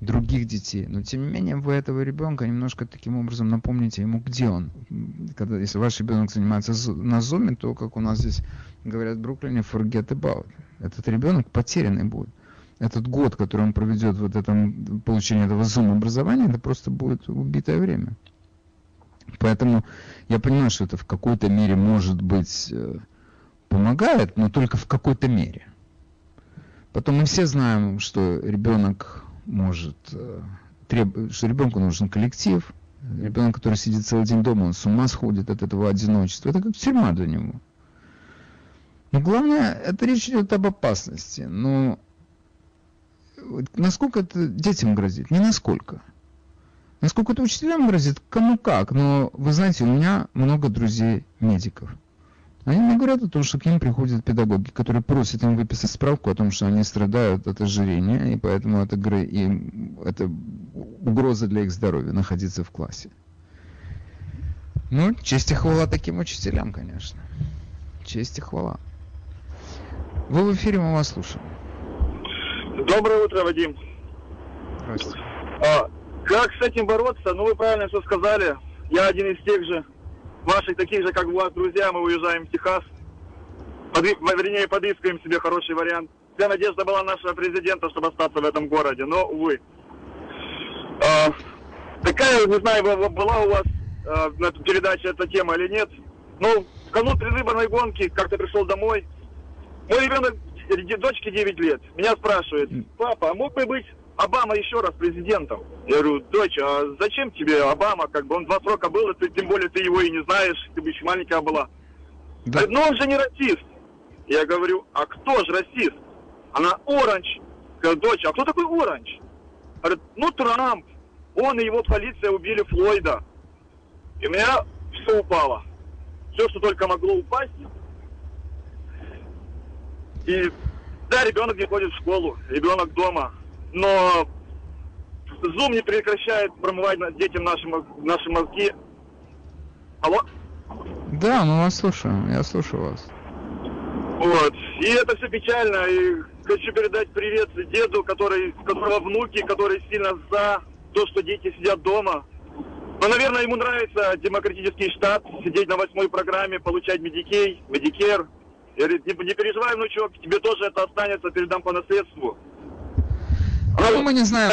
других детей. Но тем не менее вы этого ребенка немножко таким образом напомните ему, где он. Когда, если ваш ребенок занимается на зуме, то, как у нас здесь говорят в Бруклине, forget about. Этот ребенок потерянный будет. Этот год, который он проведет в получении этого зум-образования, это просто будет убитое время. Поэтому я понимаю, что это в какой-то мере, может быть, помогает, но только в какой-то мере. Потом мы все знаем, что ребенку нужен коллектив. Ребенок, который сидит целый день дома, он с ума сходит от этого одиночества. Это как тюрьма для него. Но главное, это речь идет об опасности. Но насколько это детям грозит? Не насколько. Насколько это учителям грозит? Кому как. Но вы знаете, у меня много друзей-медиков. Они мне говорят о том, что к ним приходят педагоги, которые просят им выписать справку о том, что они страдают от ожирения, и поэтому это угроза для их здоровья находиться в классе. Ну, честь и хвала таким учителям, конечно. Честь и хвала. Вы в эфире, мы вас слушаем. Доброе утро, Вадим. Здравствуйте. Как с этим бороться? Ну, вы правильно все сказали. Я один из тех же, ваших таких же, как Влад, друзья. Мы уезжаем в Техас. Подыскиваем себе хороший вариант. Вся надежда была нашего президента, чтобы остаться в этом городе. Но, увы. Такая, не знаю, была у вас на передаче эта тема или нет. Ну, в канун предвыборной гонки как-то пришел домой. Мой ребенок... Дочке 9 лет. Меня спрашивает: папа, а мог бы быть Обама еще раз президентом? Я говорю: дочь, а зачем тебе Обама? Как бы он 2 срока был, и ты, тем более ты его и не знаешь, ты бы еще маленькая была. Да. Говорит: ну он же не расист. Я говорю: а кто же расист? Она: Оранж. Говорю: дочь, а кто такой Оранж? Говорит: ну Трамп. Он и его полиция убили Флойда. И у меня все упало. Все, что только могло упасть. И да, ребенок не ходит в школу, ребенок дома, но Zoom не прекращает промывать детям наши мозги. Алло? Да, мы вас слушаем, я слушаю вас. Вот, и это все печально, и хочу передать привет деду, которого внуки, которые сильно за то, что дети сидят дома. Но, наверное, ему нравится демократический штат, сидеть на 8-й программе, получать медикер. Я говорю: не переживай, внучок, тебе тоже это останется, передам по наследству. Ну, мы не знаем,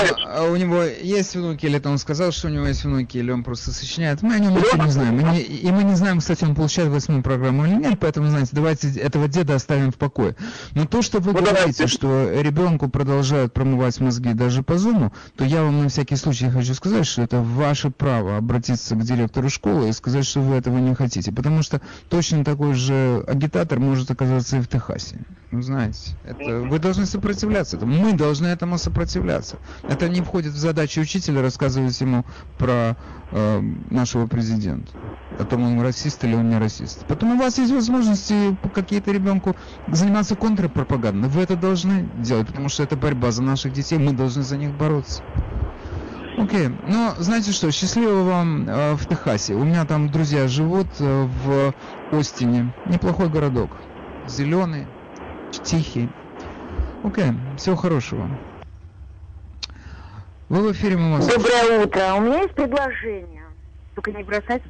у него есть внуки, или это он сказал, что у него есть внуки, или он просто сочиняет. Мы о нем ничего не знаем. Мы не знаем, кстати, он получает 8-ю программу или нет, поэтому, знаете, давайте этого деда оставим в покое. Но то, что вы говорите, что ребенку продолжают промывать мозги даже по зуму, то я вам на всякий случай хочу сказать, что это ваше право обратиться к директору школы и сказать, что вы этого не хотите. Потому что точно такой же агитатор может оказаться и в Техасе. Ну, знаете, это, вы должны сопротивляться этому. Мы должны этому сопротивляться. Это не входит в задачи учителя рассказывать ему про нашего президента. О том, он расист или он не расист. Потом у вас есть возможности какие-то ребенку заниматься контрпропагандой. Вы это должны делать, потому что это борьба за наших детей. Мы должны за них бороться. Окей. Но знаете что, счастливо вам в Техасе. У меня там друзья живут в Остине. Неплохой городок. Зеленый. Тихий. Окей, всего хорошего. Вы в эфире, мы вас... Доброе утро. У меня есть предложение. Только не бросайте.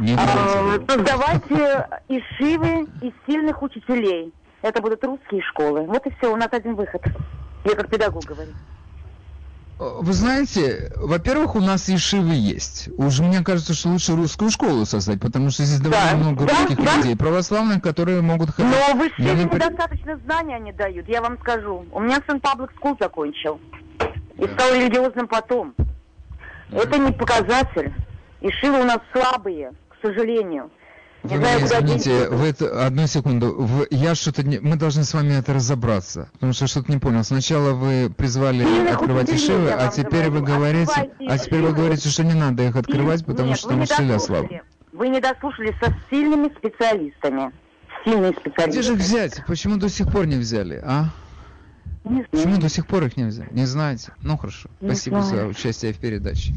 Не бросайте. Создавайте из шивы, из сильных учителей. Это будут русские школы. Вот и все, у нас один выход. Я как педагог говорю. Вы знаете, во-первых, у нас ешивы есть. Уж мне кажется, что лучше русскую школу создать, потому что здесь довольно много русских людей, православных, которые могут ходить. Но вы же недостаточно знаний они дают, я вам скажу. У меня сын паблик скул закончил. И стал религиозным потом. Это не показатель. Ешивы у нас слабые, к сожалению. Вы меня извините, одну секунду, я что-то не... Мы должны с вами это разобраться, потому что что-то не понял. Сначала вы призвали открывать ешивы, а теперь вы говорите, что не надо их открывать, потому что учителя слабые. Вы не дослушали со сильными специалистами. Сильные специалисты. Где же взять? Почему до сих пор не взяли, а? Почему до сих пор их не взяли? Не знаете? Ну хорошо. Спасибо за участие в передаче.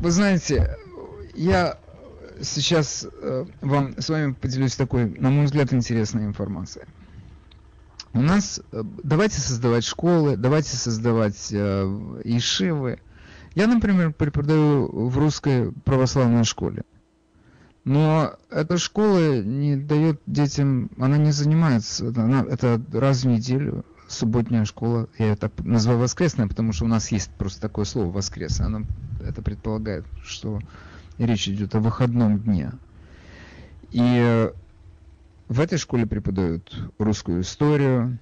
Вы знаете, я... Сейчас вам с вами поделюсь такой, на мой взгляд, интересной информацией. У нас давайте создавать школы, давайте создавать ешивы. Я, например, преподаю в русской православной школе. Но эта школа не дает детям, она не занимается, это раз в неделю. Субботняя школа, я это назвал воскресная, потому что у нас есть просто такое слово воскресное. Она это предполагает, что речь идет о выходном дне. И в этой школе преподают русскую историю,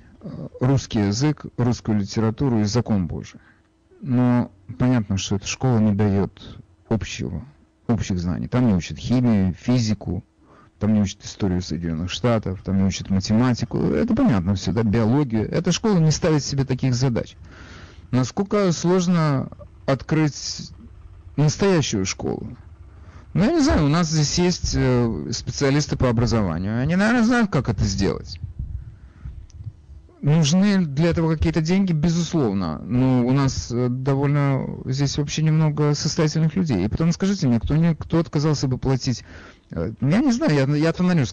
русский язык, русскую литературу и закон Божий. Но понятно, что эта школа не дает общих знаний. Там не учат химию, физику, там не учат историю Соединенных Штатов, там не учат математику. Это понятно все, да, биологию. Эта школа не ставит себе таких задач. Насколько сложно открыть настоящую школу? Ну, я не знаю, у нас здесь есть специалисты по образованию. Они, наверное, знают, как это сделать. Нужны для этого какие-то деньги? Безусловно. Но у нас довольно здесь вообще немного состоятельных людей. И потом скажите мне, кто отказался бы платить... Я не знаю, я от фонаря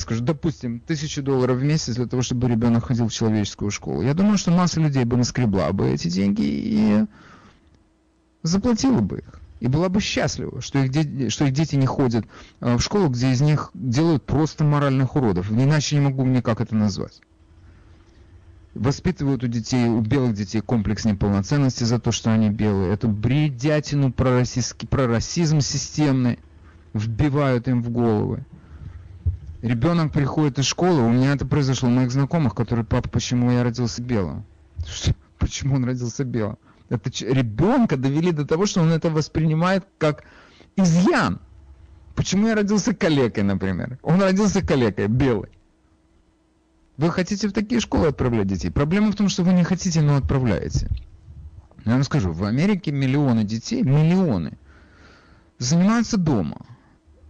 скажу, допустим, $1000 в месяц для того, чтобы ребенок ходил в человеческую школу. Я думаю, что масса людей бы наскребла бы эти деньги и заплатила бы их. И была бы счастлива, что их дети не ходят в школу, где из них делают просто моральных уродов. Иначе не могу никак это назвать. Воспитывают у белых детей комплекс неполноценности за то, что они белые. Эту бредятину про расизм системный вбивают им в головы. Ребенок приходит из школы. У меня это произошло у моих знакомых, которые: папа, почему я родился белым? Почему он родился белым? Это ребенка довели до того, что он это воспринимает как изъян. Почему я родился калекой, например? Он родился калекой, белый. Вы хотите в такие школы отправлять детей? Проблема в том, что вы не хотите, но отправляете. Я вам скажу, в Америке миллионы детей, занимаются дома.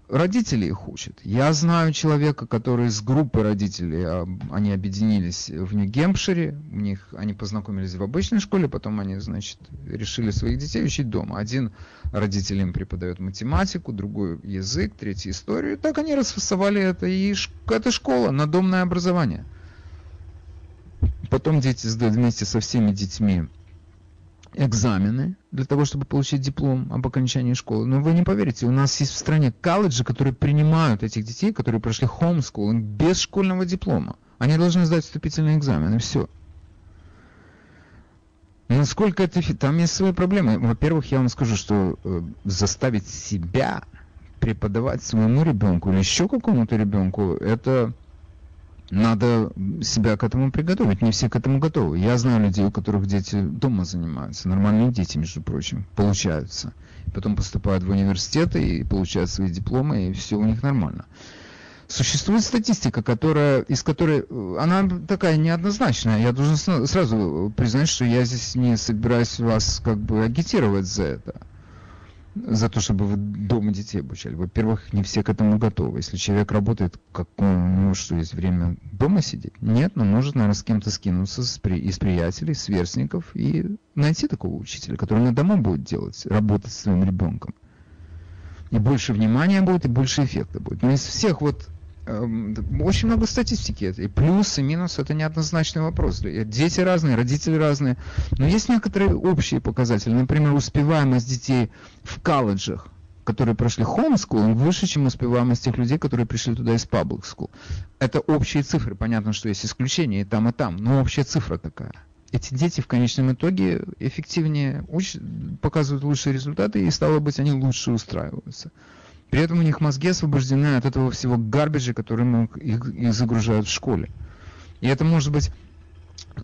Родители их учат. Я знаю человека, который с группой родителей, они объединились в Нью-Гемпшире, они познакомились в обычной школе, потом они, значит, решили своих детей учить дома. Один родитель им преподает математику, другой язык, третий историю. Так они расфасовали это, и это школа на домное образование. Потом дети сдают вместе со всеми детьми экзамены для того, чтобы получить диплом об окончании школы. Но вы не поверите, у нас есть в стране колледжи, которые принимают этих детей, которые прошли хомскул без школьного диплома. Они должны сдать вступительный экзамен, и все. Насколько это... Там есть свои проблемы. Во-первых, я вам скажу, что заставить себя преподавать своему ребенку или еще какому-то ребенку, это... Надо себя к этому приготовить. Не все к этому готовы. Я знаю людей, у которых дети дома занимаются. Нормальные дети, между прочим, получаются. Потом поступают в университеты и получают свои дипломы, и все у них нормально. Существует статистика, которая, из которой... Она такая неоднозначная. Я должен сразу признать, что я здесь не собираюсь вас как бы агитировать за это. За то, чтобы вы дома детей обучали. Во-первых, не все к этому готовы. Если человек работает, как у него что, есть время дома сидеть? Нет, но нужно, наверное, с кем-то скинуться из приятелей, сверстников и найти такого учителя, который на дому будет делать, работать с своим ребенком. И больше внимания будет, и больше эффекта будет. Но из всех вот... Очень много статистики. И плюс, и минус — это неоднозначный вопрос. Дети разные, родители разные. Но есть некоторые общие показатели. Например, успеваемость детей в колледжах, которые прошли homeschool, выше, чем успеваемость тех людей, которые пришли туда из public school. Это общие цифры. Понятно, что есть исключения и там, но общая цифра такая. Эти дети в конечном итоге эффективнее учат, показывают лучшие результаты, и, стало быть, они лучше устраиваются. При этом у них мозги освобождены от этого всего гарбиджа, которым их загружают в школе. И это может быть...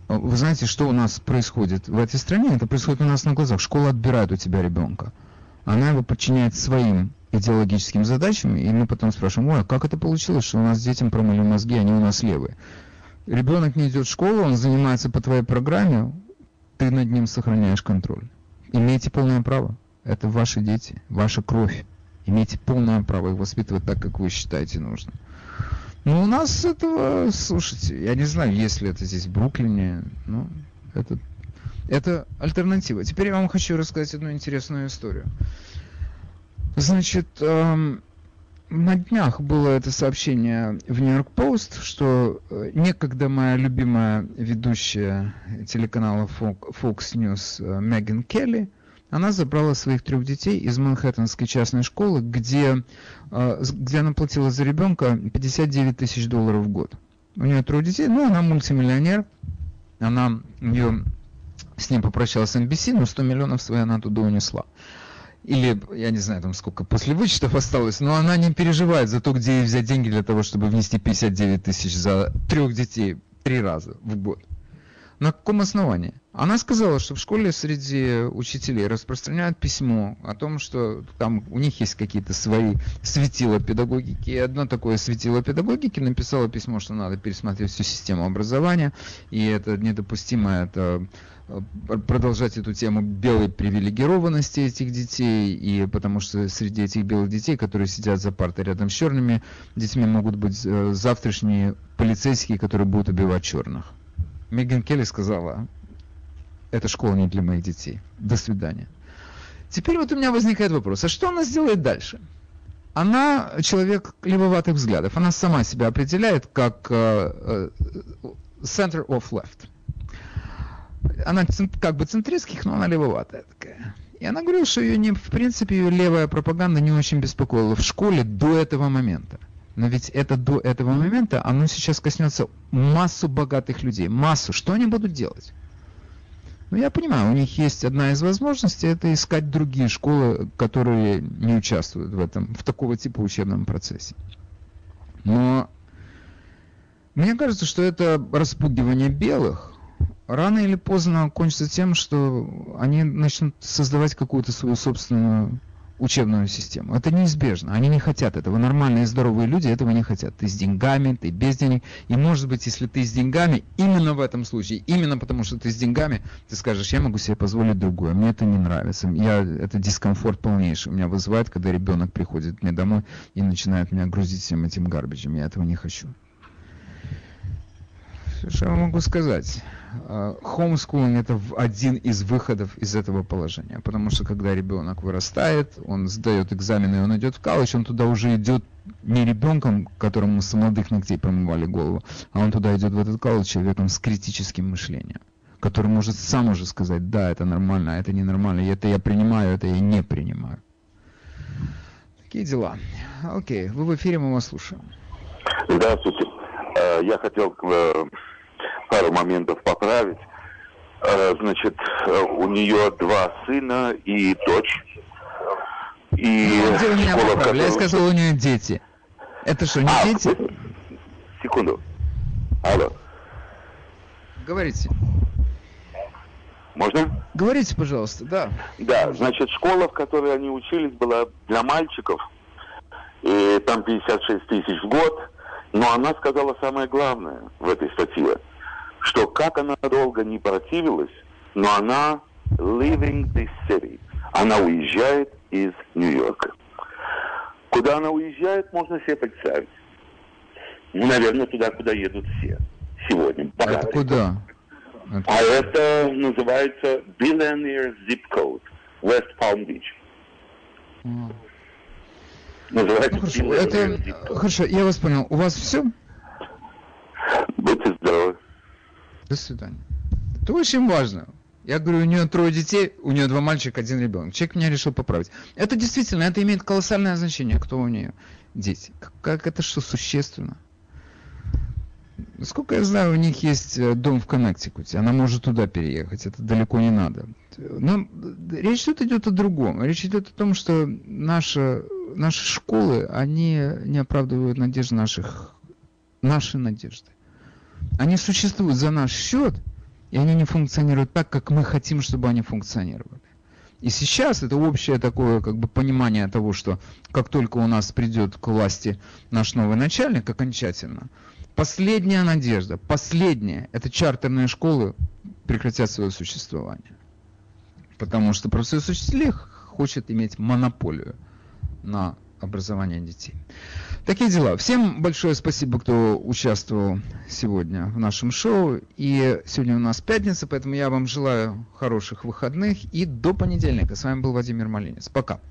Вы знаете, что у нас происходит в этой стране? Это происходит у нас на глазах. Школа отбирает у тебя ребенка. Она его подчиняет своим идеологическим задачам, и мы потом спрашиваем: ой, а как это получилось, что у нас детям промыли мозги, они у нас левые? Ребенок не идет в школу, он занимается по твоей программе, ты над ним сохраняешь контроль. Имейте полное право. Это ваши дети, ваша кровь. Имейте полное право их воспитывать так, как вы считаете нужным. Но у нас этого, слушайте, я не знаю, есть ли это здесь в Бруклине, но это альтернатива. Теперь я вам хочу рассказать одну интересную историю. Значит, на днях было это сообщение в Нью-Йорк Пост, что некогда моя любимая ведущая телеканала Fox News Меган Келли, она забрала своих 3 детей из манхэттенской частной школы, где она платила за ребенка $59 тысяч в год. У нее 3 детей, ну, она мультимиллионер, с ней попрощалась NBC, но $100 миллионов свои она туда унесла. Или, я не знаю, там сколько после вычетов осталось, но она не переживает за то, где ей взять деньги для того, чтобы внести 59 тысяч за 3 детей 3 раза в год. На каком основании? Она сказала, что в школе среди учителей распространяют письмо о том, что там у них есть какие-то свои светила педагогики. И одно такое светило педагогики написало письмо, что надо пересмотреть всю систему образования, и это недопустимо, это продолжать эту тему белой привилегированности этих детей, и потому что среди этих белых детей, которые сидят за партой рядом с черными детьми, могут быть завтрашние полицейские, которые будут убивать черных. Меган Келли сказала: эта школа не для моих детей. До свидания. Теперь вот у меня возникает вопрос: а что она сделает дальше? Она человек левоватых взглядов. Она сама себя определяет как center of left. Она как бы центристских, но она левоватая такая. И она говорила, что ее не, в принципе, ее левая пропаганда не очень беспокоила в школе до этого момента. Но ведь это до этого момента, оно сейчас коснется массу богатых людей. Массу. Что они будут делать? Ну, я понимаю, у них есть одна из возможностей — это искать другие школы, которые не участвуют в такого типа учебном процессе. Но мне кажется, что это распугивание белых рано или поздно кончится тем, что они начнут создавать какую-то свою собственную учебную систему. Это неизбежно. Они не хотят этого. Нормальные здоровые люди этого не хотят. Ты с деньгами, ты без денег. И, может быть, если ты с деньгами, именно в этом случае, именно потому что ты с деньгами, ты скажешь: я могу себе позволить другое, мне это не нравится, это дискомфорт полнейший у меня вызывает, когда ребенок приходит мне домой и начинает меня грузить всем этим гарбиджем. Я этого не хочу. Что я могу сказать? Homeschooling — это один из выходов из этого положения. Потому что когда ребенок вырастает, он сдает экзамены, он идет в колледж, он туда уже идет не ребенком, которому с молодых ногтей промывали голову, а он туда идет в этот колледж человеком с критическим мышлением, который может сам уже сказать: да, это нормально, это ненормально, это я принимаю, это я не принимаю. Такие дела. Окей, вы в эфире, мы вас слушаем. Здравствуйте. Я хотел пару моментов поправить. Значит, у нее 2 сына и дочь. И школа, в которой... Я сказал, у нее дети. Это что, не дети? Секунду. Алло. Говорите. Можно? Говорите, пожалуйста, да. Да, значит, школа, в которой они учились, была для мальчиков. И там 56 тысяч в год. Но она сказала самое главное в этой статье, что как она долго не противилась, но она leaving the city. Она уезжает из Нью-Йорка. Куда она уезжает, можно себе представить. Ну, наверное, туда, куда едут все сегодня. Это куда? А это называется Billionaire Zip Code, West Palm Beach. Называется Billionaire Zip Code. Хорошо, я вас понял. У вас все? Будьте здоровы. До свидания. Это очень важно. Я говорю, у нее 3 детей, у нее 2 мальчика, 1 ребенок. Человек меня решил поправить. Это действительно, это имеет колоссальное значение, кто у нее дети. Как это что существенно? Насколько я знаю, у них есть дом в Коннектикуте. Она может туда переехать, это далеко не надо. Но речь тут идет о другом. Речь идет о том, что наши школы, они не оправдывают надежды наши надежды. Они существуют за наш счет. И они не функционируют так, как мы хотим, чтобы они функционировали. И сейчас это общее такое как бы понимание того, что как только у нас придет к власти наш новый начальник окончательно, последняя надежда, это чартерные школы прекратят свое существование. Потому что профсоюз учителей хочет иметь монополию на образование детей. Такие дела. Всем большое спасибо, кто участвовал сегодня в нашем шоу. И сегодня у нас пятница, поэтому я вам желаю хороших выходных и до понедельника. С вами был Вадим Ярмолинец. Пока.